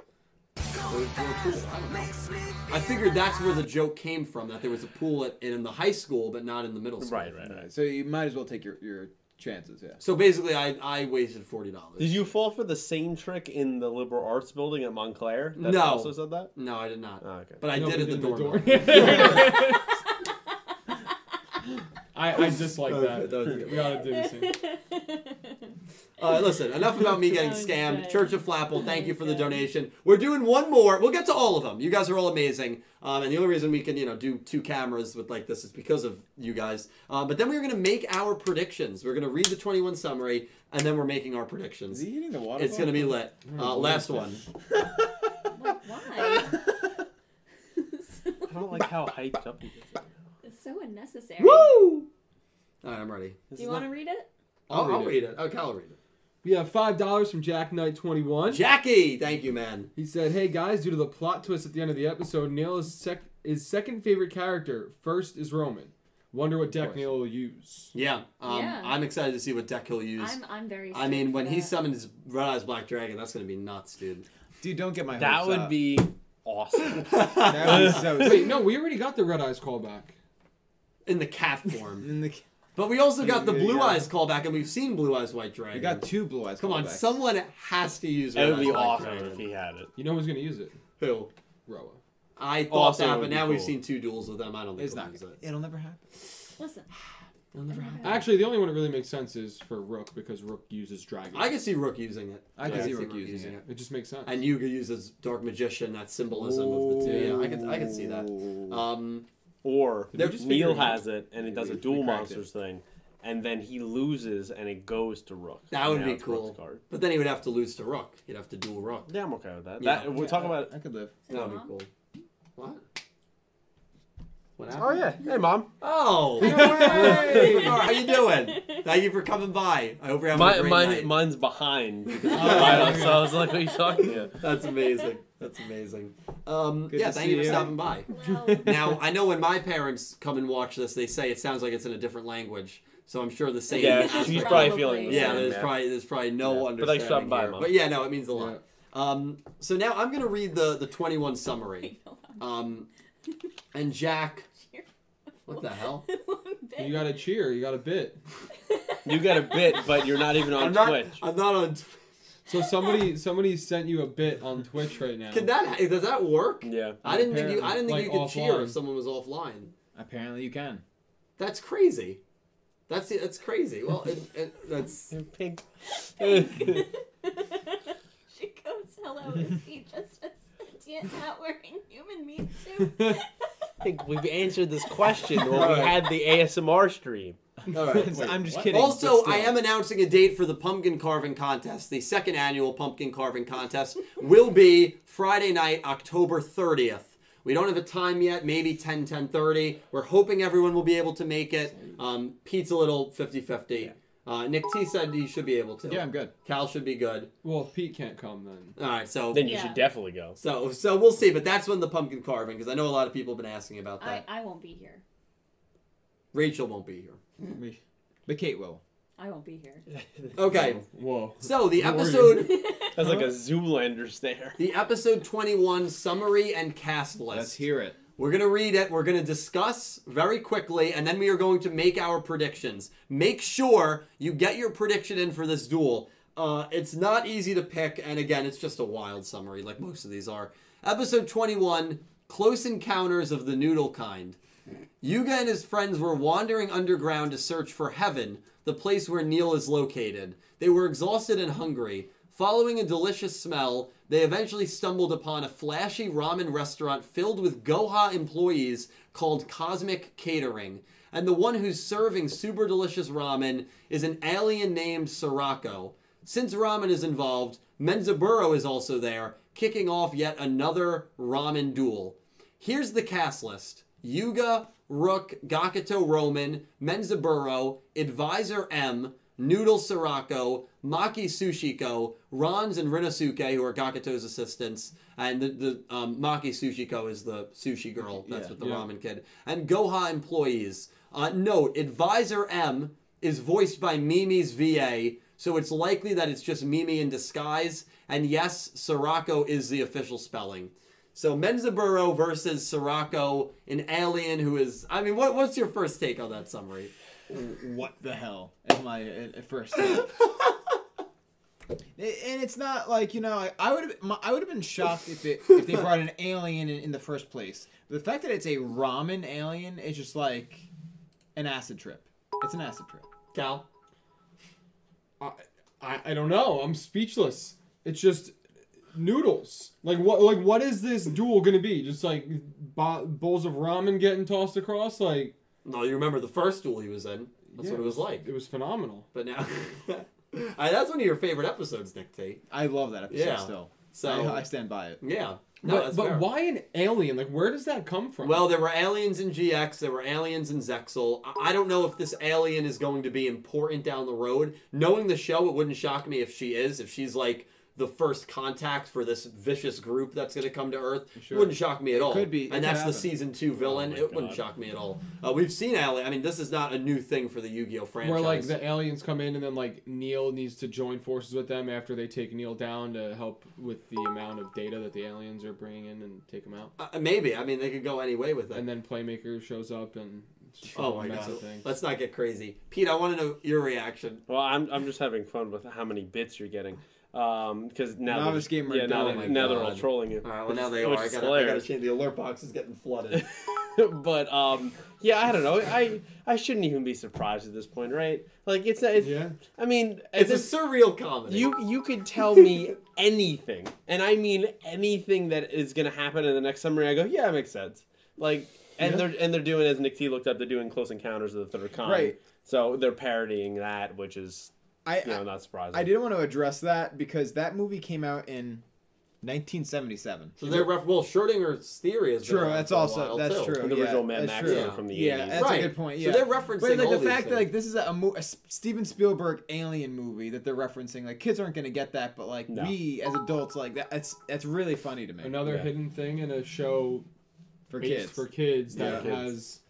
I figured that's where the joke came from, that there was a pool at, in the high school, but not in the middle school. Right, right, right. So you might as well take your, your chances, yeah. So basically, I, I wasted forty dollars. Did you fall for the same trick in the liberal arts building at Montclair? That no. also said that? No, I did not. Oh, okay. But I no, did at the dorm. Door. I, I just like that. that we gotta do the same. Uh, listen, enough about me getting scammed. Good. Church of Flapple, thank you for the donation. We're doing one more. We'll get to all of them. You guys are all amazing. Um, and the only reason we can, you know, do two cameras with like this is because of you guys. Uh, but then we're going to make our predictions. We're going to read the twenty-one summary, and then we're making our predictions. Is he hitting the water? It's going to be lit. Uh, last one. What, why? I don't like how hyped up he is. It's so unnecessary. Woo! All right, I'm ready. Do you want to read it? I'll, I'll read it. it. Okay, I'll read it. We have five dollars from Jack Knight twenty-one. Jackie! Thank you, man. He said, hey, guys, due to the plot twist at the end of the episode, Neil is, sec is second favorite character. First is Roman. Wonder what deck Neil will use. Yeah, um, yeah. I'm excited to see what deck he'll use. I'm, I'm very I mean, when that. he summons Red-Eyes Black Dragon, that's going to be nuts, dude. Dude, don't get my hopes That would up. be awesome. that would be so Wait, no, we already got the Red-Eyes callback. In the cat form. In the cat. But we also got the Blue yeah, yeah. Eyes callback, and we've seen Blue Eyes White Dragon. We got two Blue Eyes Come callbacks. on, someone has to use Red Eyes White Dragon. It would be awesome if he had it. You know who's going to use it? Who? Roa. I thought also that, but now cool. we've seen two duels with them. I don't think it's not use it. It'll never happen. Listen. It'll never happen. Actually, the only one that really makes sense is for Rook, because Rook uses Dragon. I can see Rook using it. I can yeah, see, I Rook see Rook using, using it. it. It just makes sense. And Yuga uses Dark Magician, that symbolism oh. of the two. Yeah, I can, I can see that. Um... Or Neil has it, and it does a dual monsters thing, and then he loses, and it goes to Rook. That would be cool. But then he would have to lose to Rook. He'd have to duel Rook. Yeah, I'm okay with that. Yeah. that we're yeah. talking about... I could live. That would be cool. What? What happened? Oh, yeah. Hey, Mom. Oh! Hey! How you doing? Thank you for coming by. I hope you're having My, a great mine, night. Mine's behind. So I was like, what are you talking about? That's amazing. That's amazing. Um, yeah, thank you for stopping by. Wow. Now, I know when my parents come and watch this, they say it sounds like it's in a different language. So I'm sure the same. Yeah, she's probably feeling the same. Yeah, there's, probably, there's probably no yeah. understanding But like, by, here. Mom. But yeah, no, it means a lot. Yeah. Um, so now I'm going to read the, the twenty-one summary. Um, and Jack... What the hell? You got a cheer. You got a bit. You got a bit, but you're not even on I'm not, Twitch. I'm not on Twitch. So somebody somebody sent you a bit on Twitch right now. Can that does that work? Yeah. I didn't Apparently, think you I didn't think like you could offline. cheer if someone was offline. Apparently you can. That's crazy. That's that's crazy. Well, it, it, that's pink. She goes, "Hello, is he just a sentient, not wearing human meat suit? I think we've answered this question when right. we had the A S M R stream. All right, wait, I'm just what? kidding. Also, I am announcing a date for the pumpkin carving contest. The second annual pumpkin carving contest will be Friday night, October thirtieth. We don't have a time yet, maybe ten, ten thirty. We're hoping everyone will be able to make it. Um, Pete's a little fifty fifty. Yeah. Uh, Nick T said he should be able to. Yeah, I'm good. Cal should be good. Well, if Pete can't come, then... All right, so... Then you yeah. should definitely go. So so we'll see, but that's when the pumpkin carving, because I know a lot of people have been asking about that. I, I won't be here. Rachel won't be here. Me. But Kate will. I won't be here. Okay. Whoa. So the episode... That's like a Zoolander stare. The episode twenty-one summary and cast list. Let's hear it. We're going to read it, we're going to discuss very quickly, and then we are going to make our predictions. Make sure you get your prediction in for this duel. Uh, it's not easy to pick, and again, it's just a wild summary, like most of these are. Episode twenty-one, Close Encounters of the Noodle Kind. Yuga and his friends were wandering underground to search for heaven, the place where Neil is located. They were exhausted and hungry. Following a delicious smell, they eventually stumbled upon a flashy ramen restaurant filled with Goha employees called Cosmic Catering. And the one who's serving super delicious ramen is an alien named Sirocco. Since ramen is involved, Menzaburo is also there, kicking off yet another ramen duel. Here's the cast list. Yuga, Rook, Gakuto Roman, Menzaburo, Advisor M, Noodle Sirocco, Maki Sushiko, Rons and Rinosuke, who are Gakuto's assistants, and the, the um, Maki Sushiko is the sushi girl. That's yeah, with the yeah. ramen kid. And Goha employees. Uh, note, Advisor M is voiced by Mimi's V A, so it's likely that it's just Mimi in disguise. And yes, Sirocco is the official spelling. So Menzaburo versus Sirocco, an alien who is... I mean, what, what's your first take on that summary? What the hell am I at first? And it's not like, you know, I would have I would have been shocked if it if they brought an alien in, in the first place. But the fact that it's a ramen alien is just like an acid trip. It's an acid trip. Cal, I I, I don't know. I'm speechless. It's just noodles. Like what? Like what is this duel gonna be? Just like bo bowls of ramen getting tossed across, like. No, you remember the first duel he was in. That's yeah, what it was like. It was phenomenal. But now... I, that's one of your favorite episodes, Nick T. I love that episode yeah. still. So I, I stand by it. Yeah. No, but that's but fair. Why an alien? Like, where does that come from? Well, there were aliens in G X. There were aliens in Zexal. I, I don't know if this alien is going to be important down the road. Knowing the show, it wouldn't shock me if she is. If she's, like... the first contact for this vicious group that's going to come to Earth. Sure. Wouldn't shock me at all. It could be. And that's the season two villain. Oh it God. Wouldn't shock me at all. Uh, we've seen alien. I mean, this is not a new thing for the Yu-Gi-Oh! Franchise. Where, like, the aliens come in and then, like, Neil needs to join forces with them after they take Neil down to help with the amount of data that the aliens are bringing in and take him out. Uh, maybe. I mean, they could go any way with it. And then Playmaker shows up and... Oh my God! Let's not get crazy. Pete, I want to know your reaction. Well, I'm, I'm just having fun with how many bits you're getting. Um, because now, now, game yeah, now, they, now they're all trolling you. All right, well now they are. I gotta, I gotta change the alert box. Is getting flooded. But um, yeah, I don't know. I I shouldn't even be surprised at this point, right? Like it's, it's yeah. I mean, it's, it's a surreal comedy. You you could tell me anything, and I mean anything that is gonna happen in the next summary. I go, yeah, it makes sense. Like and yeah. they're and they're doing as Nick T looked up. They're doing Close Encounters of the Third Kind. Right. So they're parodying that, which is. I, you know, not surprising. I didn't want to address that because that movie came out in nineteen seventy-seven. So they're ref well, Schrodinger's theory is true. That's also that's too. true. And the yeah, original Mad Max yeah. from the yeah, eighties. Yeah, that's right. a good point. Yeah. So they're referencing. But like all the these fact things. that like this is a, a, a Steven Spielberg alien movie that they're referencing. Like kids aren't going to get that, but like no. we as adults, like that, that's that's really funny to me. Another yeah. hidden thing in a show for kids for kids that yeah. has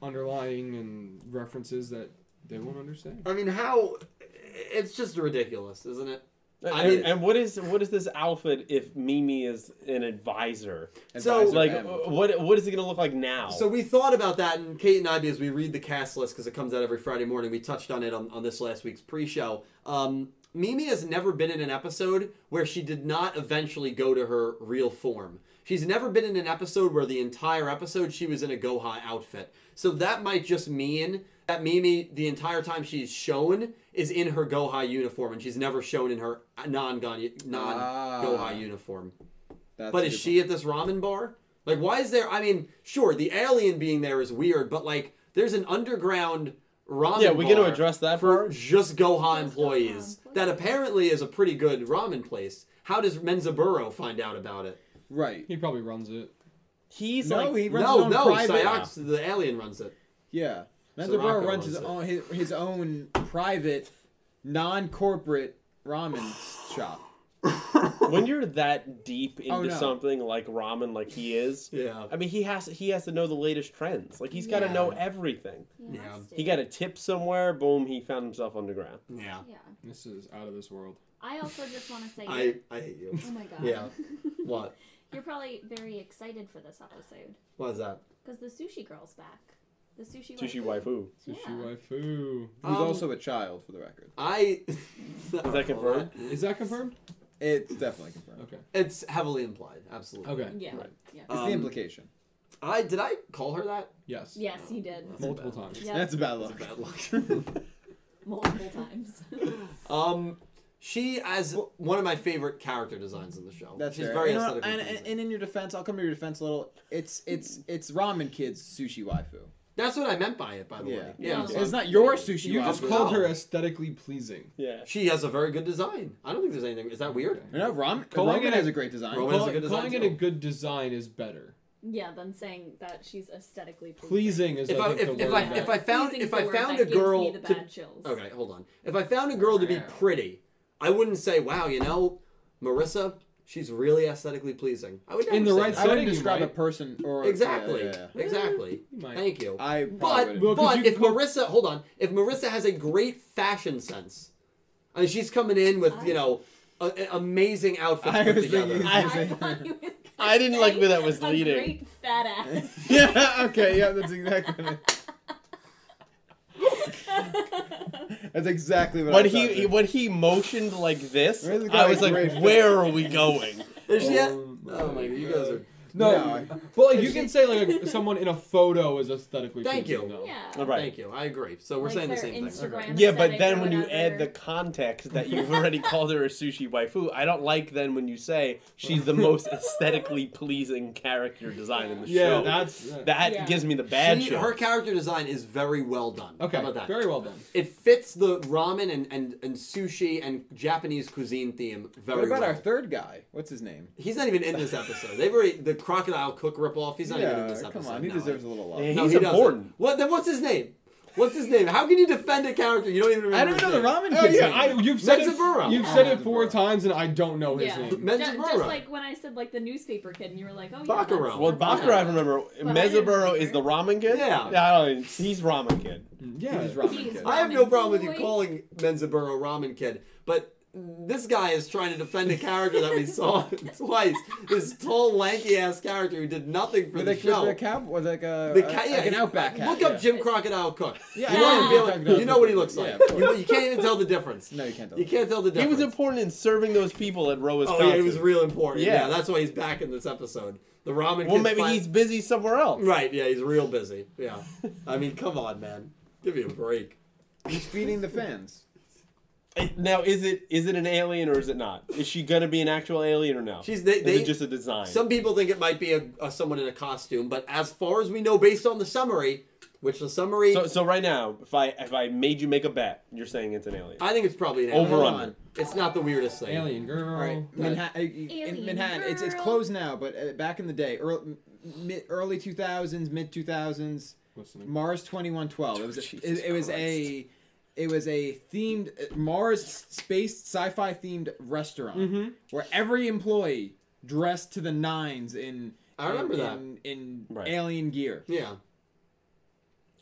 underlying and references that they won't understand. I mean, how? It's just ridiculous, isn't it? And, I mean, and what is what is this outfit if Mimi is an advisor? So, advisor like, M. what what is it going to look like now? So we thought about that, and Kate and I, as we read the cast list, because it comes out every Friday morning, we touched on it on, on this last week's pre-show. Um, Mimi has never been in an episode where she did not eventually go to her real form. She's never been in an episode where the entire episode she was in a Goha outfit. So that might just mean... that Mimi, the entire time she's shown, is in her Goha uniform, and she's never shown in her non-Goha non ah. uniform. That's but is she point. At this ramen bar? Like, why is there... I mean, sure, the alien being there is weird, but, like, there's an underground ramen yeah, we're bar gonna address that for part? Just Goha employees that apparently is a pretty good ramen place. How does Menzaburo find out about it? Right. He probably runs it. He's no, like... He runs no, no, Psyox, the alien runs it. Yeah. Menzaburo runs, runs his, own, his, his own private, non-corporate ramen shop. When you're that deep into oh, no. something like ramen, like he is, yeah. I mean, he has he has to know the latest trends. Like he's got to yeah. know everything. He yeah, he got a tip somewhere. Boom, he found himself underground. Yeah, yeah. This is out of this world. I also just want to say, I I hate you. Oh my god. Yeah. What? You're probably very excited for this episode. What is that? Because the sushi girl's back. The sushi waifu. Sushi waifu. Yeah. Sushi waifu. Who's um, also a child, for the record. I. Is that confirmed? Is that confirmed? It's definitely confirmed. Okay. It's heavily implied, absolutely. Okay. Yeah. Right. Yeah. It's um, the implication. I did I call her that? Yes. Yes, you did. That's Multiple times. Yep. That's a bad luck. That's a bad luck. Multiple times. um, she as well, one of my favorite character designs in the show. That's She's fair. very you know, aesthetic. And, and, and in your defense, I'll come to your defense a little. It's it's it's Ramen Kid's sushi waifu. That's what I meant by it, by the yeah. way. Yeah, yeah. So it's not your sushi. You just called her aesthetically pleasing. Yeah, she has a very good design. I don't think there's anything. Is that weird? Okay. No, Rom. Calling Roman it has a great design. Roman has a good design. Calling it a good design is better. Yeah, than saying that she's aesthetically pleasing. Pleasing is if I, I think if, the if word. I, if I found pleasing if I found a girl gives me the bad chills. To, okay, hold on. If I found a girl to be pretty, I wouldn't say, "Wow, you know, Marissa." She's really aesthetically pleasing. I would in the right setting. I would describe a person or exactly, yeah, yeah. exactly. You Thank you. I but well, but you if could... Marissa, hold on, if Marissa has a great fashion sense, I mean, she's coming in with I... you know, a, a, amazing outfits I put together. Thinking, I, was I, was I didn't like where that was a leading. Great fat ass. Yeah. Okay. Yeah. That's exactly. It. That's exactly what when I he thinking. When he motioned like this, I was like, "Where are we going?" Is she? Oh my, oh my god. god, you guys are no. no. Well, like, you can say like a, someone in a photo is aesthetically. Thank you. Though. Yeah. All right. Thank you. I agree. So we're like saying the same Instagram thing. Yeah, but then when you add the context that you've already called her a sushi waifu, I don't like then when you say she's the most aesthetically pleasing character design in the yeah, show. That's, yeah, that's that yeah. gives me the bad. She, her character design is very well done. Okay. How about that? Very well done. It fits the ramen and and, and sushi and Japanese cuisine theme very well. What about well. our third guy? What's his name? He's not even in this episode. They've already the. Crocodile Cook ripoff. He's not yeah, even in this episode. Come on, he no. deserves a little love. Yeah, he's no, he important. What, then what's his name? What's his name? How can you defend a character you don't even remember? I don't know the ramen kid's oh, yeah, I, You've said Menzaburo. it, you've said oh, it four times and I don't know his yeah. name. Menzaburo. Just like when I said like the newspaper kid and you were like, oh, Bakura. Yeah, well, Bakura, I remember. Menzaburo is the ramen kid? Yeah. yeah I don't know. He's ramen kid. Yeah, he's ramen he's kid. Ramen I have no problem boy. with you calling Menzaburo ramen kid, but... This guy is trying to defend a character that we saw twice. This tall, lanky-ass character who did nothing for with the a, show. With a cap, with like a, the ca a, yeah, like an Outback hat. Look up yeah. Jim Crocodile Cook. Yeah. You, know yeah. like, you know what he looks like. Yeah, you, you can't even tell the difference. No, you can't tell You can't tell the difference. He was important in serving those people at Roa's Oh, concert. yeah, he was real important. Yeah. yeah, that's why he's back in this episode. The ramen Well, maybe he's busy somewhere else. Right, yeah, he's real busy. Yeah. I mean, come on, man. Give me a break. He's feeding the fans. Now, is it is it an alien or is it not? Is she gonna be an actual alien or no? She's they, they, is it just a design? Some people think it might be a, a someone in a costume, but as far as we know, based on the summary, which the summary. So, so right now, if I if I made you make a bet, you're saying it's an alien. I think it's probably an alien. Over on. It's not the weirdest thing. Alien girl. All right, Manha alien in Manhattan, girl. it's it's closed now, but back in the day, early, mid, early two thousands, mid two thousands, Mars twenty-one twelve. It was a, it, it was Christ. a. It was a themed, Mars space sci-fi themed restaurant mm-hmm. where every employee dressed to the nines in I remember in, that. in, in right. alien gear. Yeah.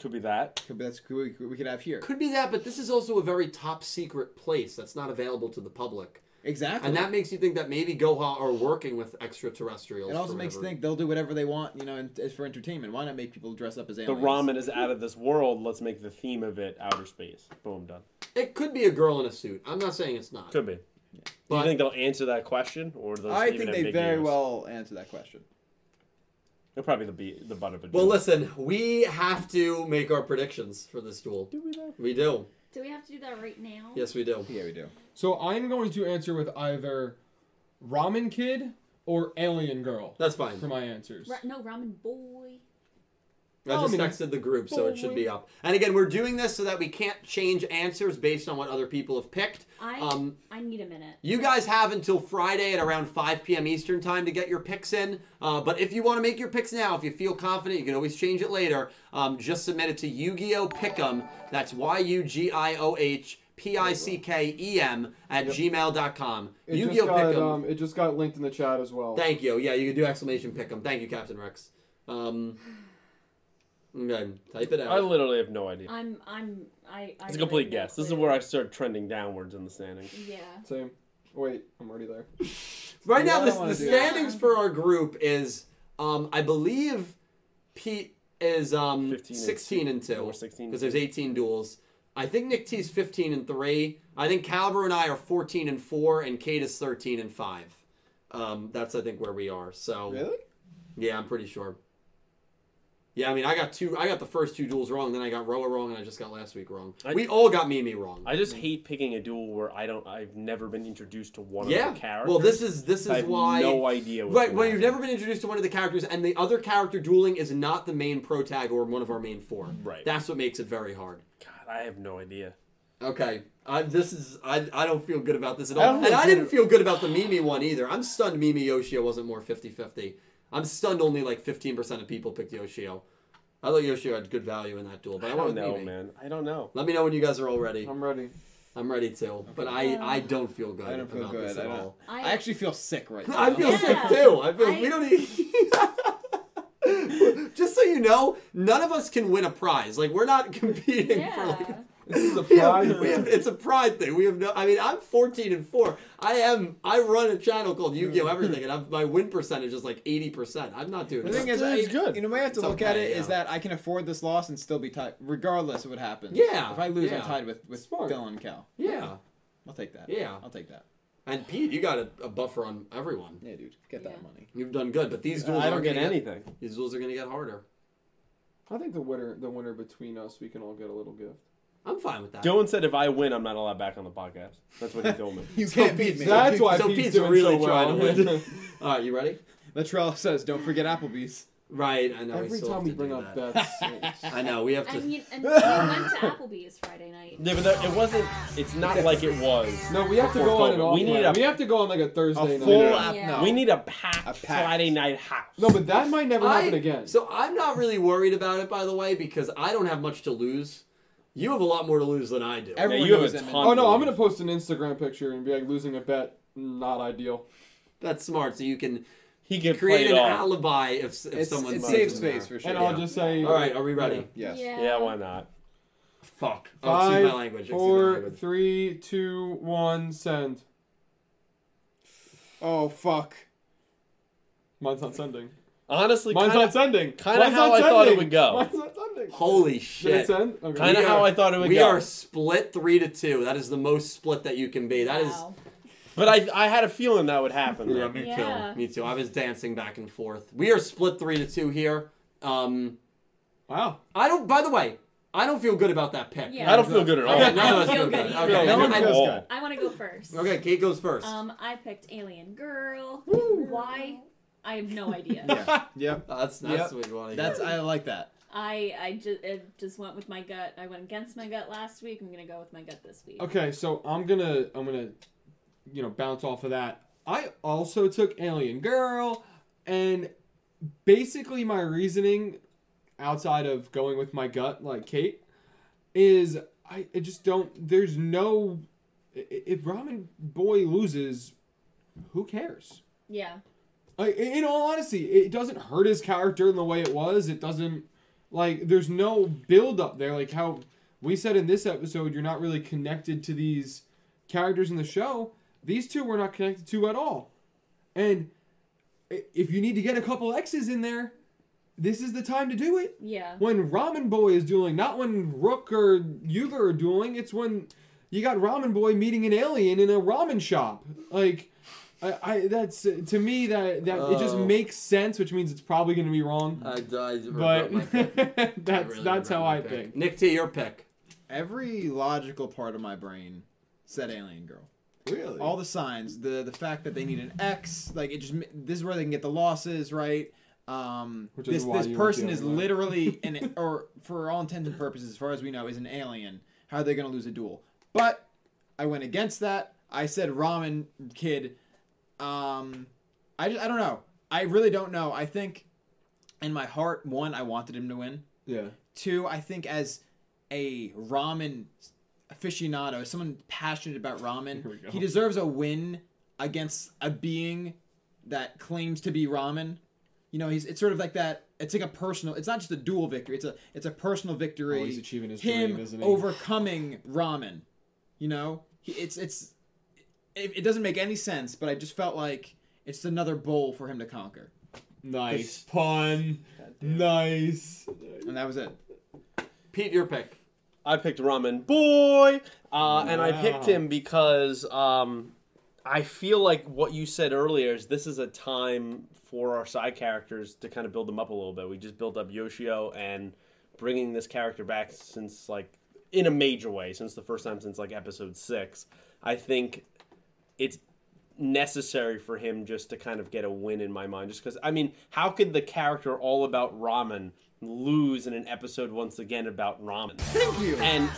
Could be that. Could be that's could we, could we could have here. Could be that, but this is also a very top secret place that's not available to the public. Exactly. And that makes you think that maybe Goha are working with extraterrestrials. It also forever. makes you think they'll do whatever they want, you know, and, and for entertainment. Why not make people dress up as aliens? The ramen is out of this world. Let's make the theme of it outer space. Boom, done. It could be a girl in a suit. I'm not saying it's not. Could be. Yeah. But do you think they'll answer that question? Or those I think they very years? well answer that question. They'll probably be the butt of it. Well, listen, we have to make our predictions for this duel. Do we know? We do. Do we have to do that right now? Yes, we do. Yeah, we do. So I'm going to answer with either Ramen Kid or alien girl. That's fine. For my answers. Ra no, ramen boy. I just texted the group, so it should be up. And again, we're doing this so that we can't change answers based on what other people have picked. I, um, I need a minute. You guys have until Friday at around five P M Eastern time to get your picks in. Uh, but if you want to make your picks now, if you feel confident, you can always change it later. Um, just submit it to Yu-Gi-Oh! Pick'em. That's Y U G I O H P I C K E M at yep. gmail dot com. Yu-Gi-Oh! Pick'em. Um, it just got linked in the chat as well. Thank you. Yeah, you can do exclamation Pick'em. Thank you, Captain Rex. Um... Okay, type it out. I literally have no idea. I'm, I'm, I. I it's a complete guess. This is where I start trending downwards in the standings. Yeah. Same. Wait, I'm already there. Right now, this, the standings for our group is, um, I believe, Pete is um fifteen sixteen and two because there's eighteen duels. I think Nick T's fifteen and three. I think Calibro and I are fourteen and four, and Kate is thirteen and five. Um, that's I think where we are. So. Really? Yeah, I'm pretty sure. Yeah, I mean, I got two. I got the first two duels wrong, then I got Roa wrong, and I just got last week wrong. I, we all got Mimi wrong. I just hate picking a duel where I don't. I've never been introduced to one yeah. of the characters. Well, this is this is I have why no idea. Right, when well, you've never been introduced to one of the characters, and the other character dueling is not the main pro tag or one of our main four. Right, that's what makes it very hard. God, I have no idea. Okay, I, this is I. I don't feel good about this at all, I and really I didn't feel good about the Mimi one either. I'm stunned Mimi Yoshio wasn't more fifty fifty. I'm stunned only like fifteen percent of people picked Yoshio. I thought Yoshio had good value in that duel, but I, I don't know, Mimi. man. I don't know. Let me know when you guys are all ready. I'm ready. I'm ready too, okay. but I, I don't feel good I don't feel about good. this at I all. I, I actually feel sick right now. I feel yeah. sick too. I feel I... we don't need... Just so you know, none of us can win a prize. Like we're not competing yeah. for like... This is a pride yeah, we have, it's a pride thing. We have no. I mean, I'm fourteen and four. I am. I run a channel called Yu-Gi-Oh! Everything, and I'm, my win percentage is like eighty percent. I'm not doing. The thing is, I, good. You know, the way I have to it's look okay, at it yeah. is that I can afford this loss and still be tied, regardless of what happens. Yeah. If I lose, yeah. I'm tied with with Smart. Dylan and Cal. Yeah. I'll take that. Yeah. I'll take that. And Pete, you got a, a buffer on everyone. Yeah, dude, get yeah. that money. You've done good, but these duels uh, I don't get anything. Get, these duels are gonna get harder. I think the winner, the winner between us, we can all get a little gift. I'm fine with that. Dylan said if I win, I'm not allowed back on the podcast. That's what he told me. You can't beat me. That's why Pete's really trying to win. All right, you ready? Latrell says, don't forget Applebee's. Right, I know. Every time we bring up bets. I know, we have to... And you went to Applebee's Friday night. Yeah, but it wasn't... It's not like it was. No, we have to go on an off night. We have to go on like a Thursday night. We need a packed Friday night house. No, but that might never happen again. So I'm not really worried about it, by the way, because I don't have much to lose. You have a lot more to lose than I do. Everyone yeah, you have a ton. Oh, no, I'm going to post an Instagram picture and be like, losing a bet, not ideal. That's smart. So you can, he can create an off. alibi if, if someone loses. It saves space for sure. And yeah. I'll just say... All right, are we ready? Yes. Yeah, yeah why not? Fuck. Five, oh, excuse my language. four, my language. three, two, one, send. Oh, fuck. Mine's not sending. Honestly, mine's kinda, not sending. Kind of how I sending. thought it would go. Mine's not sending. Holy shit! Okay. Kind of how I thought it would we go. We are split three to two. That is the most split that you can be. That wow. is. But I, I had a feeling that would happen. Yeah, me yeah. too. Me too. I was dancing back and forth. We are split three to two here. Um, wow. I don't. By the way, I don't feel good about that pick. Yeah. I don't feel good at all. I don't feel good. Okay, okay. No one goes. I want to go first. Okay, Kate goes first. Um, I picked Alien Girl. Woo. Why? I have no idea. Yeah, yeah. Oh, that's that's yep. what you want to hear. That's I like that. I I just I just went with my gut. I went against my gut last week. I'm gonna go with my gut this week. Okay, so I'm gonna I'm gonna, you know, bounce off of that. I also took Alien Girl, and basically my reasoning, outside of going with my gut like Kate, is I, I just don't. There's no. If Ramen Boy loses, who cares? Yeah. Like, in all honesty, it doesn't hurt his character in the way it was. It doesn't, like, there's no build-up there. Like how we said in this episode, you're not really connected to these characters in the show. These two we're not connected to at all. And if you need to get a couple X's in there, this is the time to do it. Yeah. When Ramen Boy is dueling, not when Rook or Yuga are dueling. It's when you got Ramen Boy meeting an alien in a ramen shop. Like... I, I that's to me that that uh, it just makes sense, which means it's probably going to be wrong. I, I but my pick. that's I really that's how I pick. think. Nick T, your pick. Every logical part of my brain said Alien Girl. Really? All the signs, the the fact that they need an X, like it just this is where they can get the losses, right? Um, Which this is why this you person is right? literally an or for all intents and purposes, as far as we know, is an alien. How are they going to lose a duel? But I went against that. I said Ramen Kid. Um, I just, I don't know. I really don't know. I think in my heart, one, I wanted him to win. Yeah. Two, I think as a ramen aficionado, someone passionate about ramen, he deserves a win against a being that claims to be ramen. You know, he's it's sort of like that. It's like a personal. It's not just a dual victory. It's a it's a personal victory. Oh, he's achieving his dream, isn't he? Him overcoming ramen. You know, he, it's it's it, it doesn't make any sense, but I just felt like it's another bowl for him to conquer. Nice pun. Nice. And that was it. Pete, your pick. I picked Ramen Boy, uh, wow. and I picked him because um, I feel like what you said earlier is this is a time for our side characters to kind of build them up a little bit. We just built up Yoshio, and bringing this character back since, like, in a major way, since the first time since, like, episode six, I think it's necessary for him just to kind of get a win in my mind. Just because, I mean, how could the character all about ramen lose in an episode once again about ramen? Thank you. And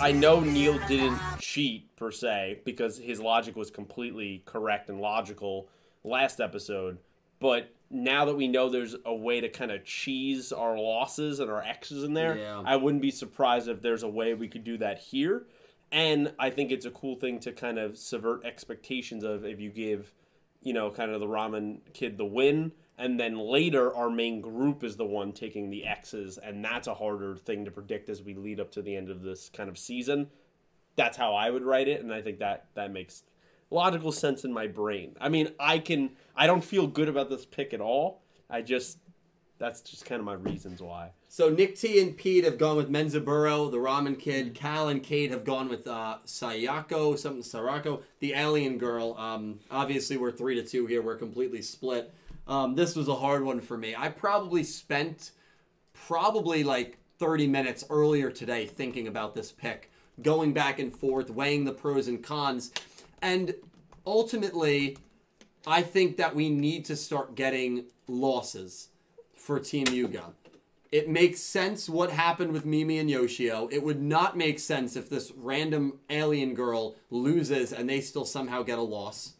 I know Neil didn't cheat per se because his logic was completely correct and logical last episode, but now that we know there's a way to kind of cheese our losses and our X's in there, yeah. I wouldn't be surprised if there's a way we could do that here. And I think it's a cool thing to kind of subvert expectations of if you give, you know, kind of the Ramen Kid the win. And then later, our main group is the one taking the X's, and that's a harder thing to predict as we lead up to the end of this kind of season. That's how I would write it, and I think that, that makes logical sense in my brain. I mean, I can I don't feel good about this pick at all. I just, that's just kind of my reasons why. So Nick T and Pete have gone with Menzaburo, the Ramen Kid. Cal and Kate have gone with uh, Sayako, something Sirocco, the alien girl. Um, obviously, we're three to two here. We're completely split. Um, this was a hard one for me. I probably spent probably like thirty minutes earlier today thinking about this pick, going back and forth, weighing the pros and cons. And ultimately, I think that we need to start getting losses for Team Yuga. It makes sense what happened with Mimi and Yoshio. It would not make sense if this random alien girl loses and they still somehow get a loss.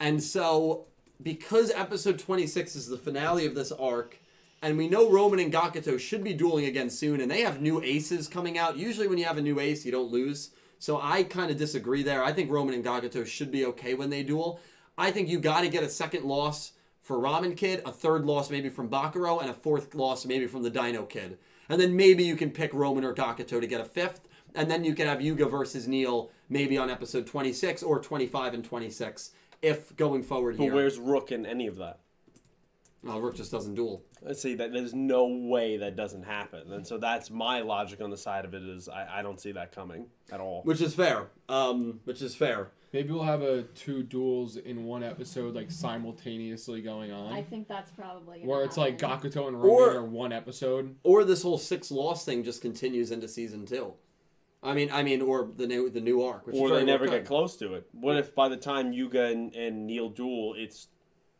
And so, because episode twenty-six is the finale of this arc, and we know Roman and Gakuto should be dueling again soon, and they have new aces coming out. Usually when you have a new ace, you don't lose. So I kind of disagree there. I think Roman and Gakuto should be okay when they duel. I think you got to get a second loss for Ramen Kid, a third loss maybe from Bakuro, and a fourth loss maybe from the Dino Kid. And then maybe you can pick Roman or Gakuto to get a fifth, and then you can have Yuga versus Neil maybe on episode twenty-six or twenty-five and twenty-six. If going forward but here. But where's Rook in any of that? Well, Rook just doesn't duel. Let's see, that there's no way that doesn't happen. And so that's my logic on the side of it is I, I don't see that coming at all. Which is fair. Um, which is fair. Maybe we'll have a two duels in one episode like simultaneously going on. I think that's probably where it's happen. Like Gakuto and Roman are one episode. Or this whole six loss thing just continues into season two. I mean, I mean, or the new the new arc, which or is they never get close to it. What if by the time Yuga and, and Neil duel, it's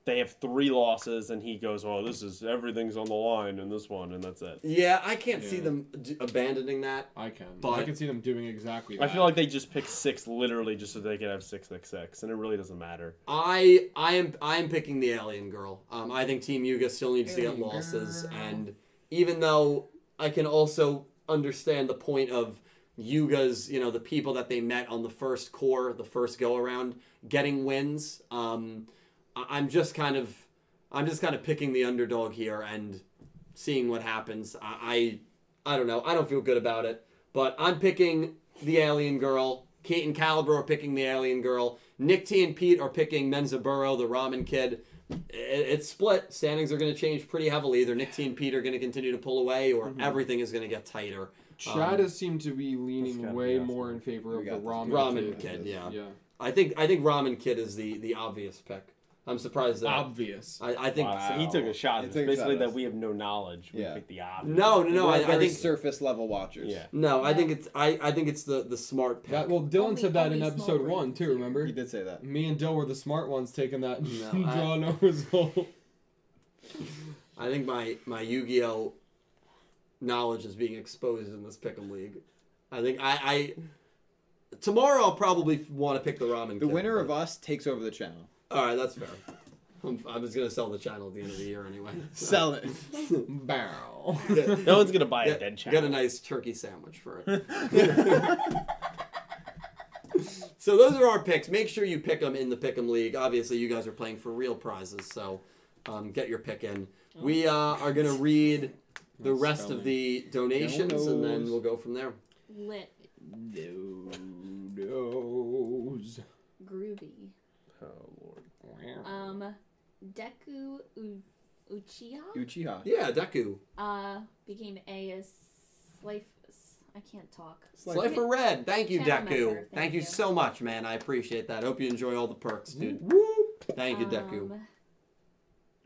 they have three losses, and he goes, "Well, this is everything's on the line in this one, and that's it." Yeah, I can't yeah. see them d abandoning that. I can, but I can see them doing exactly that. I feel like they just pick six literally just so they can have six, six, six, and it really doesn't matter. I, I am, I am picking the alien girl. Um, I think Team Yuga still needs alien to get losses, girl. And even though I can also understand the point of Yuga's, you know, the people that they met on the first core, the first go around, getting wins. Um, I'm just kind of, I'm just kind of picking the underdog here and seeing what happens. I, I, I don't know. I don't feel good about it, but I'm picking the alien girl. Kate and Calibro are picking the alien girl. Nick T and Pete are picking Menzaburo, the Ramen Kid. It's split. Standings are going to change pretty heavily. Either Nick T and Pete are going to continue to pull away, or mm-hmm. everything is going to get tighter. Chad um, seemed to be leaning way be more in favor of the Ramen Kid. Ramen Kid, yeah. yeah. I think I think Ramen Kid is the the obvious pick. I'm surprised that obvious. I, I think wow. so he took a shot. It's basically that us. we have no knowledge. We yeah. pick the obvious. No, no, no. I, I think surface level watchers. Yeah. No, yeah. I think it's I, I think it's the the smart pick. That, well, Dylan only, said that in episode one too. Remember? He did say that. Me and Dill were the smart ones taking that and no, drawing I, no result. I think my my Yu-Gi-Oh! Knowledge is being exposed in this pick'em league. I think I. I tomorrow I'll probably want to pick the ramen. The kid, winner but. of us takes over the channel. All right, that's fair. I'm, I was going to sell the channel at the end of the year anyway. So. Sell it. Barrel. No one's going to buy a get, dead channel. Get a nice turkey sandwich for it. So those are our picks. Make sure you pick them in the Pick'em League. Obviously, you guys are playing for real prizes, so um, get your pick in. Oh. We uh, are going to read the that's rest spelling. of the donations, and then we'll go from there. Lit. Dodos. Groovy. Oh, Lord. Um, Deku U Uchiha? Uchiha. Yeah, Deku. Uh, became a Slifer. I can't talk. Slifer Red. Thank you, Deku. Member, thank thank you. you so much, man. I appreciate that. Hope you enjoy all the perks, dude. Mm-hmm. Thank you, Deku. Um,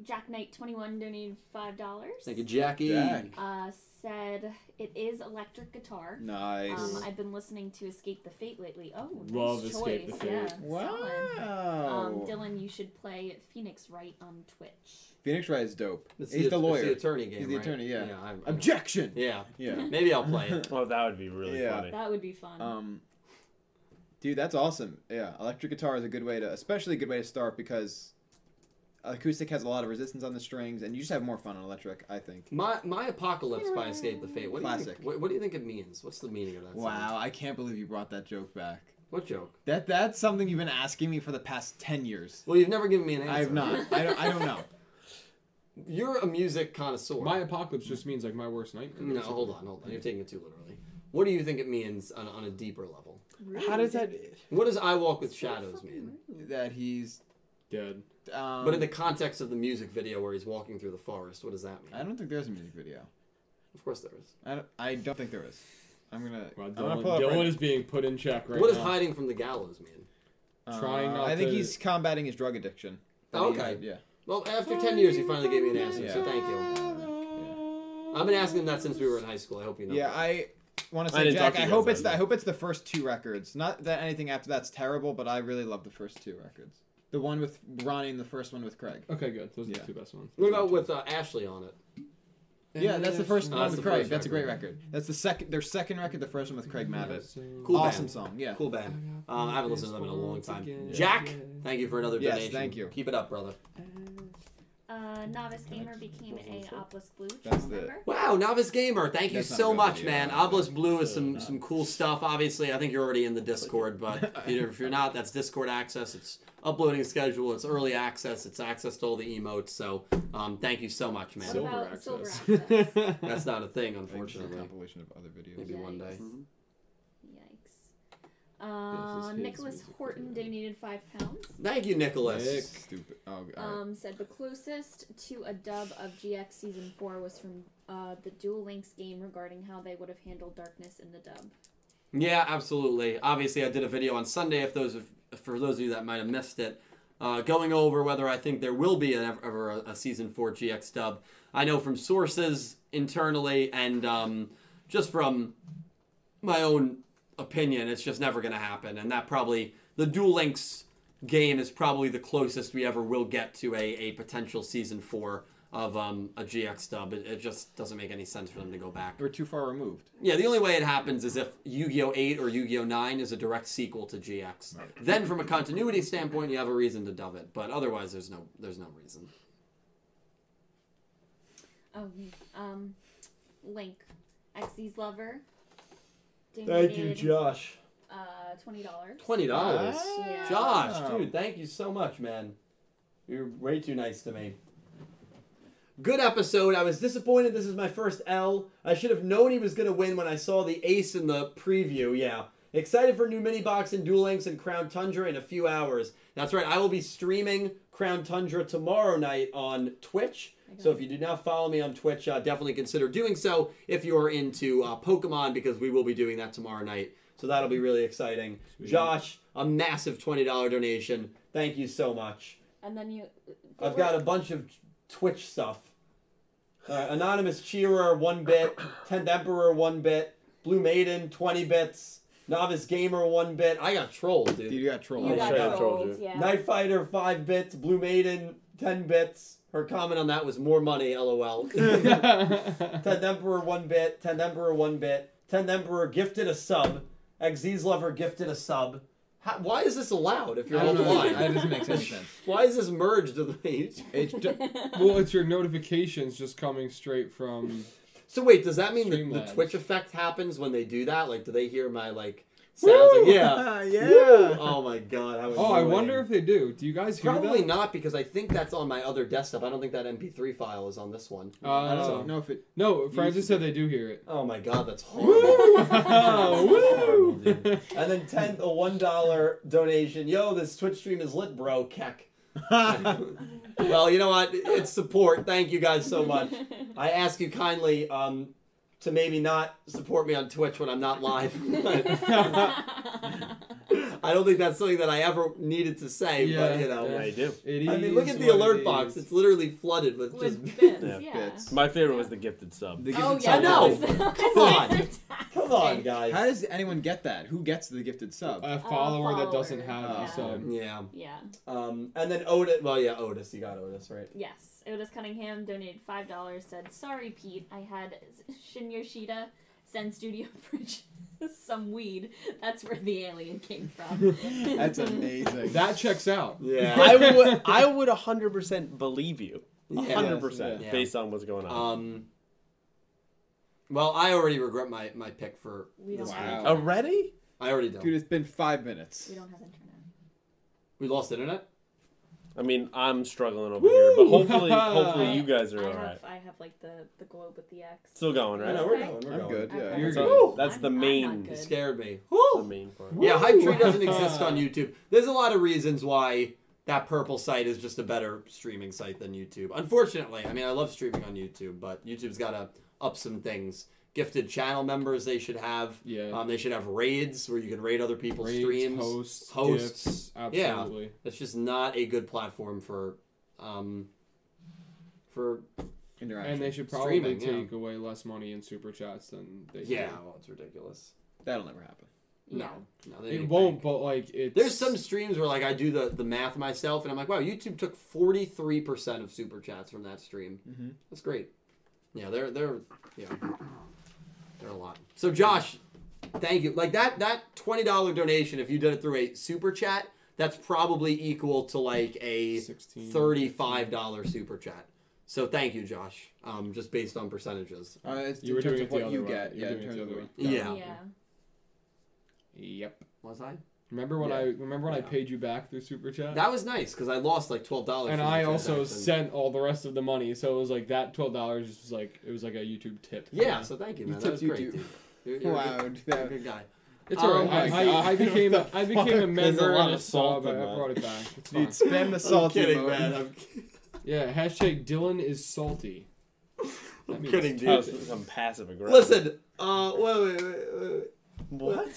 Jack Knight twenty-one donated five dollars. Thank you, Jackie. Jack. Uh, said, it is electric guitar. Nice. Um, I've been listening to Escape the Fate lately. Oh, Love nice Escape choice. the Fate. Yeah, wow. Um, Dylan, you should play Phoenix Wright on Twitch. Phoenix Wright is dope. It's He's the, the lawyer. It's the attorney game, He's the right? attorney, yeah. yeah I'm, Objection! Yeah. yeah. Maybe I'll play it. Oh, that would be really yeah. funny. That would be fun. Um, dude, that's awesome. Yeah, electric guitar is a good way to, especially a good way to start because... acoustic has a lot of resistance on the strings, and you just have more fun on electric, I think. My My Apocalypse by Escape the Fate. What Classic. Do you think, what, what do you think it means? What's the meaning of that Wow, sentence? I can't believe you brought that joke back. What joke? That That's something you've been asking me for the past ten years. Well, you've never given me an answer. I have not. I, don't, I don't know. You're a music connoisseur. My Apocalypse just means, like, my worst nightmare. No, hold on, hold on. You're taking it too literally. What do you think it means on, on a deeper level? Really? How does that... What does I Walk with Shadows mean? That he's... dead. Um, but in the context of the music video where he's walking through the forest, what does that mean? I don't think there's a music video. Of course there is. I don't, I don't think there is. I'm going well, to... Dylan right. is being put in check right now. What does now. hiding from the gallows mean? Uh, Trying not I think to... he's combating his drug addiction. Oh, okay. Had, yeah. Well, after ten years, he finally gave me an answer, yeah. so thank you. Yeah. I've been asking him that since we were in high school. I hope you know. Yeah, that. I... want to say, I Jack, I hope it's the, I hope it's the first two records. Not that anything after that's terrible, but I really love the first two records. The one with Ronnie and the first one with Craig. Okay, good. Those are yeah. the two best ones. What about with uh, Ashley on it? Yeah, that's the first one oh, with Craig. That's a great record. That's the second. Their second record, the first one with Craig Mavis. Cool awesome band. song. Yeah. Cool band. Um, I haven't listened to them in a long time. Jack, thank you for another donation. Yes, thank you. Keep it up, brother. Uh, Novice Gamer became a Obelisk Blue. That's the... Wow, Novice Gamer, thank you so much, man. Obelisk Blue is some, some cool stuff. Obviously, I think you're already in the Discord, but if you're, if you're not, that's Discord access. It's uploading schedule. It's early access. It's access to all the emotes. So um, thank you so much, man. Silver access. Silver access. That's not a thing, unfortunately. A compilation of other videos. Maybe Yikes. one day. Mm-hmm. Uh, Nicholas Horton donated five pounds. Thank you, Nicholas. Nick. Stupid. Oh, right. Um, said the closest to a dub of G X season four was from uh, the Duel Links game regarding how they would have handled darkness in the dub. Yeah, absolutely. Obviously, I did a video on Sunday. If those, if, for those of you that might have missed it, uh, going over whether I think there will be an, ever a, a season four G X dub. I know from sources internally and um, just from my own opinion, it's just never going to happen, and that probably the Duel Links game is probably the closest we ever will get to a, a potential season four of um, a G X dub. It, it just doesn't make any sense for them to go back. We're too far removed. Yeah, the only way it happens is if Yu-Gi-Oh! eight or Yu-Gi-Oh! nine is a direct sequel to G X. Right. Then, from a continuity standpoint, you have a reason to dub it, but otherwise, there's no there's no reason. Oh, um, Link, Xyz Lover. Thank you, Josh. Uh, twenty dollars. Twenty dollars. Yeah. Josh, dude, thank you so much, man. You're way too nice to me. Good episode. I was disappointed. This is my first L. I should have known he was gonna win when I saw the ace in the preview. Yeah. Excited for new mini box and Duel Links and Crown Tundra in a few hours. That's right. I will be streaming Crown Tundra tomorrow night on Twitch. So if you do not follow me on Twitch, uh, definitely consider doing so if you are into uh, Pokemon, because we will be doing that tomorrow night. So that'll be really exciting. Sweet. Josh, a massive twenty dollar donation. Thank you so much. Uh, And then you... I've got a bunch of Twitch stuff. Uh, Anonymous Cheerer, one bit. tenth Emperor, one bit. Blue Maiden, twenty bits. Novice Gamer, one bit. I got trolled, dude. Dude, you got trolled. You got sure trolled, dude. Yeah. Night Fighter, five bits. Blue Maiden, ten bits. Her comment on that was more money, lol. tenth Emperor, one bit. tenth Emperor, one bit. tenth Emperor gifted a sub. Xyz Lover gifted a sub. How, why is this allowed if you're online? That doesn't make sense. Why is this merged to the page? Well, it's your notifications just coming straight from... So wait, does that mean the, the Twitch effect happens when they do that? Like, do they hear my, like, sounds? Woo! Like, yeah. yeah. Woo! Oh, my God. I was oh, I way. wonder if they do. Do you guys hear Probably that? Probably not, because I think that's on my other desktop. I don't think that M P three file is on this one. Uh, I don't know if it... No, Francis said they do hear it. Oh, my God. That's horrible. Woo! Oh, woo! Horrible, and then tenth, a one dollar donation. Yo, this Twitch stream is lit, bro. Keck. Well, you know what? It's support. Thank you guys so much. I ask you kindly um, to maybe not support me on Twitch when I'm not live. I don't think that's something that I ever needed to say, yeah, but you know. Yeah, I do. It I mean, look at the alert it box. It's literally flooded with, with just bits. Yeah, yeah. Bits. My favorite was the gifted sub. The gifted oh, sub. Yeah, I know. Come on. Come on, guys. How does anyone get that? Who gets the gifted sub? A follower, a follower. that doesn't have a yeah. sub. Yeah. Yeah. Um, and then Otis. Well, yeah, Otis. You got Otis, right? Yes. Otis Cunningham donated five dollars, said, sorry, Pete. I had Shin Yoshida send Studio Bridge some weed. That's where the alien came from. That's amazing. That checks out. Yeah. I would I would one hundred percent believe you. one hundred percent. Yeah. Yeah. Based on what's going on. Um, well, I already regret my, my pick for we this don't wow. Already? I already don't. Dude, it's been five minutes. We don't have internet. We lost internet? I mean, I'm struggling over Woo! here, but hopefully, hopefully you guys are I all have, right. I have like the, the globe with the X. Still going, right? No, we're going. We're I'm going. good. Yeah, okay. You're good. That's I'm, the main. You scared me. The main part. Yeah, Hype Tree doesn't exist on YouTube. There's a lot of reasons why that purple site is just a better streaming site than YouTube. Unfortunately, I mean, I love streaming on YouTube, but YouTube's got to up some things. Gifted channel members, they should have. Yeah. Um, they should have raids where you can raid other people's raids, streams. Hosts, hosts. Gifts, absolutely. Yeah, that's just not a good platform for, um, for interaction. And they should probably Streaming, take yeah. away less money in super chats than they. Yeah, do. Well, it's ridiculous. That'll never happen. No, no, they it won't. Bank. But like, it's... there's some streams where like I do the the math myself, and I'm like, wow, YouTube took forty-three percent of super chats from that stream. Mm-hmm. That's great. Yeah, they're they're yeah. They're a lot. So Josh, thank you. Like that that twenty dollar donation, if you did it through a super chat, that's probably equal to like a thirty five dollar super chat. So thank you, Josh. Um, just based on percentages. Uh, it's you in were terms doing of what you way. get. You're yeah, doing it the way. Yeah. yeah. Yep. Was I? Remember when yeah. I remember when yeah. I paid you back through super chat? That was nice because I lost like twelve dollars. And I also sent all the rest of the money, so it was like that twelve dollars just was like it was like a YouTube tip. Yeah, so thank you, man. You that was YouTube. great. Dude. You're, you're wow, a good, you're a good guy. It's um, alright. I, I, I became I, I became a member and a salt, but I brought it back. It's dude, spend the salty. I'm kidding, man. I'm yeah. Hashtag Dylan is salty. That I'm kidding, dude. I'm passive aggressive. Listen. Uh. Wait. Wait. Wait. wait. What?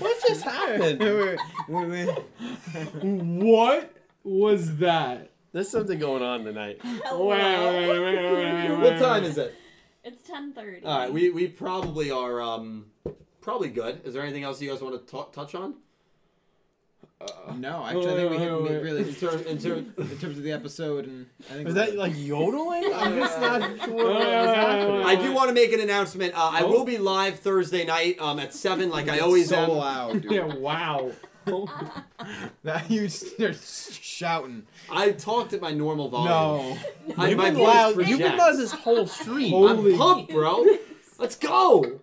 What just happened? wait, wait, wait. What was that? There's something going on tonight. Hello. Wait, wait, wait, wait, wait, what time is it? It's ten thirty. All right, we we probably are um probably good. Is there anything else you guys want to talk, touch on? Uh, no, actually, I think we hit we really in, term, in, term, in terms of the episode, and I think was that like yodeling? I'm just not sure. I do want to make an announcement. Uh, I oh. will be live Thursday night um, at seven, like I always so am. Loud, dude. Yeah, wow. Now you are shouting. I talked at my normal volume. No, I, my voice projects. You've been loud this whole stream. Holy. I'm pumped, bro. Let's go.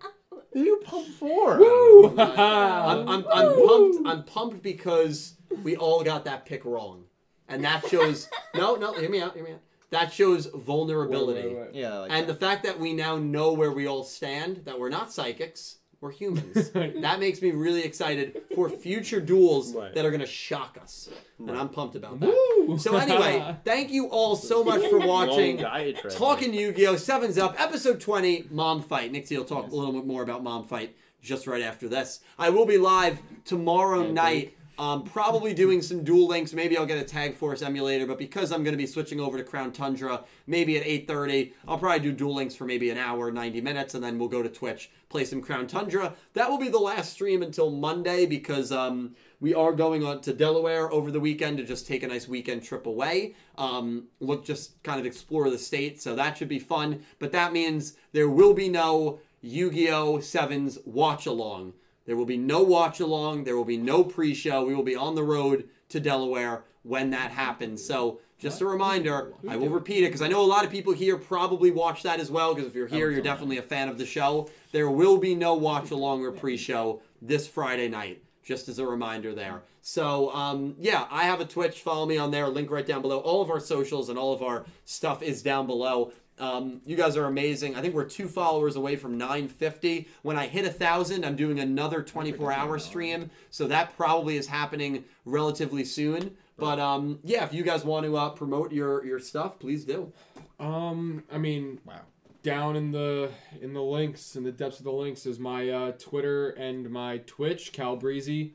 You pumped for? Woo! I'm, I'm, I'm pumped. I'm pumped because we all got that pick wrong, and that shows. No, no. Hear me out. Hear me out. That shows vulnerability. Wait, wait, wait. Yeah. Like and that. the fact that we now know where we all stand, that we're not psychics, we're humans. That makes me really excited for future duels right. that are gonna shock us, right. and I'm pumped about that. Woo! So anyway, thank you all so much for watching. Diet, right? Talking Yu-Gi-Oh! Sevens Up, episode twenty, Mom Fight. Nick T will talk yes. a little bit more about Mom Fight just right after this. I will be live tomorrow yeah, night. Dude. Um, probably doing some Duel Links. Maybe I'll get a Tag Force emulator, but because I'm going to be switching over to Crown Tundra, maybe at eight thirty, I'll probably do Duel Links for maybe an hour, ninety minutes, and then we'll go to Twitch, play some Crown Tundra. That will be the last stream until Monday, because um, we are going on to Delaware over the weekend to just take a nice weekend trip away. Um, look, just kind of explore the state, so that should be fun. But that means there will be no Yu-Gi-Oh! Sevens watch-along. There will be no watch-along. There will be no pre-show. We will be on the road to Delaware when that happens. So just what? a reminder, I will repeat it because I know a lot of people here probably watch that as well, because if you're here, you're definitely a fan of the show. There will be no watch-along or pre-show this Friday night, just as a reminder there. So, um, yeah, I have a Twitch. Follow me on there. Link right down below. All of our socials and all of our stuff is down below. Um, you guys are amazing. I think we're two followers away from nine fifty. When I hit a thousand, I'm doing another twenty-four hour stream, so that probably is happening relatively soon. But, um, yeah, if you guys want to uh, promote your, your stuff, please do. Um, I mean, wow. Down in the in the links, in the depths of the links, is my uh, Twitter and my Twitch, Calbreezy.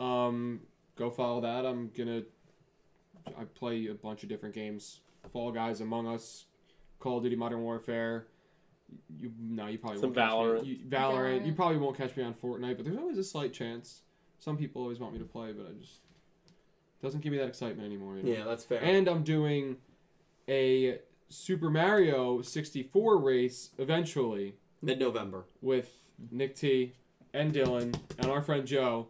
Um, go follow that. I'm gonna... I play a bunch of different games. Fall Guys, Among Us, Call of Duty Modern Warfare. You no, you probably Some won't Valorant. Catch me. You, Valorant. Valorant. You probably won't catch me on Fortnite, but there's always a slight chance. Some people always want me to play, but I just doesn't give me that excitement anymore. You know? Yeah, that's fair. And I'm doing a Super Mario sixty-four race eventually mid-November with Nick T and Dylan and our friend Joe.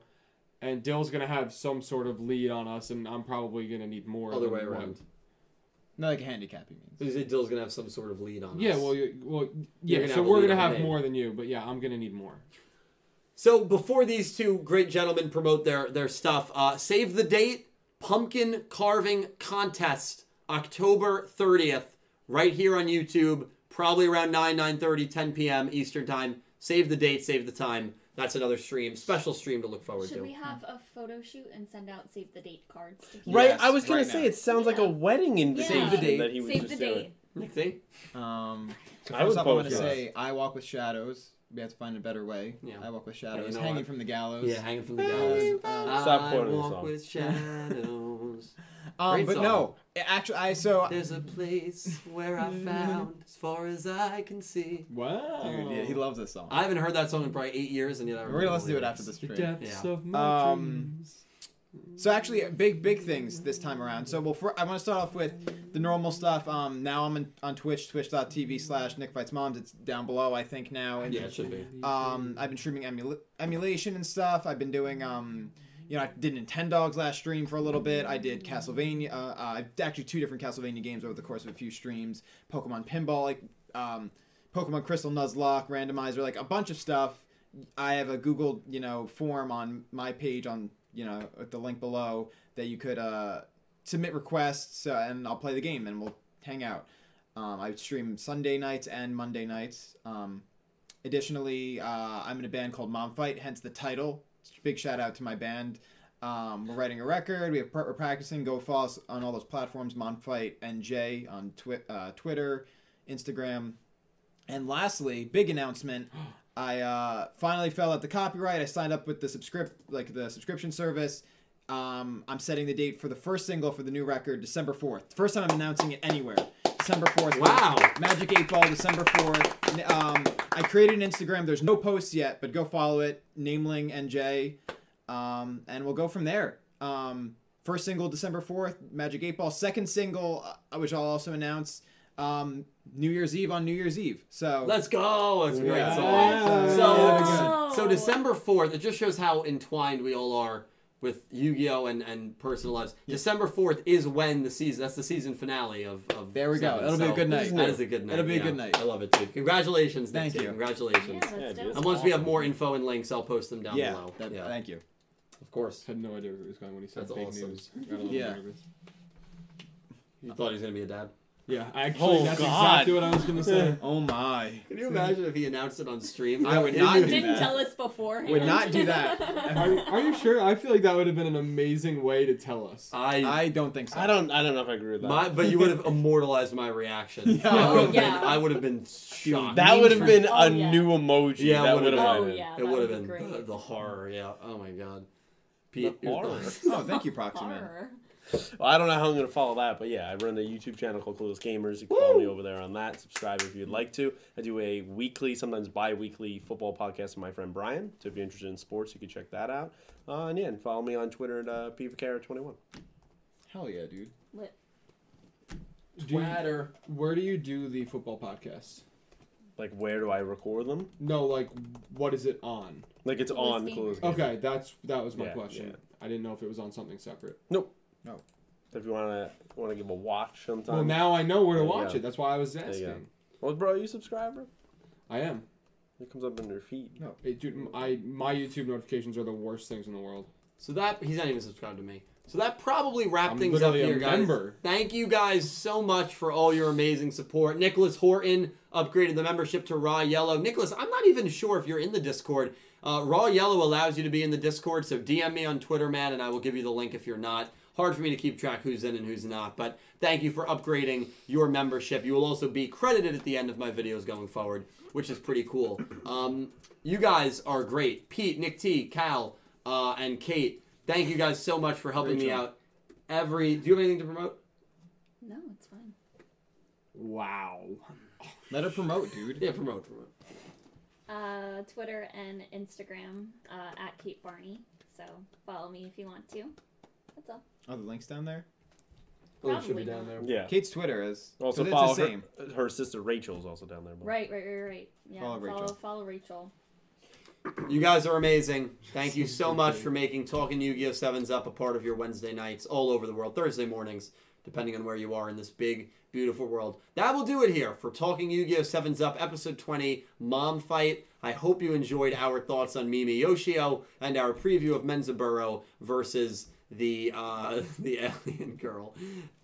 And Dill's gonna have some sort of lead on us, and I'm probably gonna need more. Other way around. One. Not like handicapping means. So Dill's gonna have some sort of lead on yeah, us. Well, you're, well, yeah. Well, yeah. So we're gonna have name. more than you, but yeah, I'm gonna need more. So before these two great gentlemen promote their their stuff, uh, save the date: pumpkin carving contest, October thirtieth, right here on YouTube, probably around nine, nine thirty, ten p m Eastern time. Save the date, save the time. That's another stream, special stream to look forward Should to. Should we have a photo shoot and send out save the date cards? To people? Right, yes, I was gonna right say now. It sounds yeah. like a wedding invitation. Yeah. Save the date. He was save just the date. Nick T. Um, so first I off, I want to say I walk with shadows. We have to find a better way. Yeah. I walk with shadows, yeah, you know hanging what? from the gallows. Yeah, hanging from the gallows. Uh, Stop quoting I walk the song. with shadows. um, but song. no, actually, I so there's a place where I found as far as I can see. Wow, dude, yeah, he loves this song. I haven't heard that song in probably eight years, and yet I we're gonna listen to it after this stream. The depths yeah. of my um, dreams. So actually, big big things this time around. So well, for, I want to start off with the normal stuff. Um, now I'm in, on Twitch, twitch dot t v slash Nick Fights Moms. It's down below, I think now. And, yeah, it should be. Um, I've been streaming emula emulation and stuff. I've been doing um, you know, I did Nintendogs last stream for a little bit. I did Castlevania. Uh, uh, actually two different Castlevania games over the course of a few streams. Pokemon Pinball, like um, Pokemon Crystal Nuzlocke, Randomizer, like a bunch of stuff. I have a Google, you know, form on my page on. You know, at the link below that you could uh, submit requests uh, and I'll play the game and we'll hang out. Um, I stream Sunday nights and Monday nights. Um, additionally, uh, I'm in a band called Mom Fight, hence the title. Big shout out to my band. Um, we're writing a record. We have, we're practicing. Go follow us on all those platforms, Mom Fight N J on twi uh, Twitter, Instagram. And lastly, big announcement. I uh, finally fell at the copyright. I signed up with the subscrip like the subscription service. Um, I'm setting the date for the first single for the new record, December fourth. First time I'm announcing it anywhere. December fourth. Wow. Magic eight Ball, December fourth. Um, I created an Instagram. There's no posts yet, but go follow it. Nameling N J. Um, and we'll go from there. Um, first single, December fourth. Magic eight Ball. Second single, uh, which I'll also announce. Um, New Year's Eve on New Year's Eve. So let's go. That's a great yeah. song. So, oh. so December fourth, it just shows how entwined we all are with Yu-Gi-Oh! and, and personal lives. Yeah. December fourth is when the season, that's the season finale of, of There we seven. go. It'll so be a good night. That is a good night. It'll be yeah. a good night. I love it too. Congratulations. Thank Nick you. Too. Congratulations. Yeah, yeah, dude, and once awesome. we have more info and links, I'll post them down yeah, below. That, yeah. Thank you. Of course. I had no idea where it was going when he said that's fake awesome. news. Yeah. You thought he was going to be a dad? Yeah, actually, oh, that's God. exactly what I was going to say. Oh, my. Can you imagine if he announced it on stream? I would not do didn't that. Didn't tell us beforehand. Would not do that. Are, are you sure? I feel like that would have been an amazing way to tell us. I I don't think so. I don't I don't know if I agree with that. My, but you would have immortalized my reaction. Yeah. I would have yeah. been, been shocked. That would have been oh, a yeah. new emoji. Yeah, that would have been. Oh, yeah, it would have been, been the, the horror, yeah. Oh, my God. Pete. Oh, thank you, Proxima. Well, I don't know how I'm going to follow that, but yeah, I run a YouTube channel called Clueless Gamers. You can Woo! follow me over there on that. Subscribe if you'd like to. I do a weekly, sometimes bi-weekly football podcast with my friend Brian. So if you're interested in sports, you can check that out. Uh, and yeah, and follow me on Twitter at uh, P V Cara twenty-one. Hell yeah, dude. Lit. Twitter. Where do you do the football podcasts? Like, where do I record them? No, like, what is it on? Like, it's on Clueless Gamers. Okay, that's, that was my yeah, question. Yeah. I didn't know if it was on something separate. Nope. No. So if you wanna wanna give a watch sometime. Well, now I know where to watch go. it. That's why I was asking. Well, bro, are you a subscriber? I am. It comes up in your feed. No, hey, dude, I my YouTube notifications are the worst things in the world. So that he's not even subscribed to me. So that probably wrapped I'm things up here, guys. Member. Thank you guys so much for all your amazing support. Nicholas Horton upgraded the membership to Raw Yellow. Nicholas, I'm not even sure if you're in the Discord. Uh, Raw Yellow allows you to be in the Discord, so D M me on Twitter, man, and I will give you the link if you're not. Hard for me to keep track who's in and who's not, but thank you for upgrading your membership. You will also be credited at the end of my videos going forward, which is pretty cool. Um, you guys are great. Pete, Nick T, Cal, uh, and Kate, thank you guys so much for helping Rachel. me out. Every Do you have anything to promote? No, it's fine. Wow. Let her promote, dude. Yeah, promote, promote. Uh, Twitter and Instagram, uh, at Kate Barney, so follow me if you want to. That's all. Are the links down there? Probably. Oh, it should be down there. Yeah. Kate's Twitter is also follow it's the same. Her, her sister Rachel's also down there. Both. Right, right, right, right. Yeah. Follow Rachel. Follow, follow Rachel. You guys are amazing. Thank you so much for making Talking Yu-Gi-Oh! Sevens Up a part of your Wednesday nights all over the world, Thursday mornings, depending on where you are in this big, beautiful world. That will do it here for Talking Yu-Gi-Oh! Sevens Up, Episode twenty, Mom Fight. I hope you enjoyed our thoughts on Mimi Yoshio and our preview of Menzaburo versus the uh, the alien girl.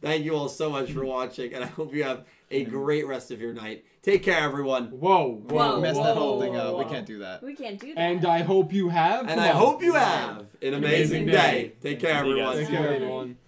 Thank you all so much for watching, and I hope you have a great rest of your night. Take care, everyone. Whoa, whoa, whoa messed that whole thing up. Whoa. We can't do that. We can't do that. And I hope you have. And I hope you have an amazing, amazing day. day. Take care, everyone. Take care, everyone.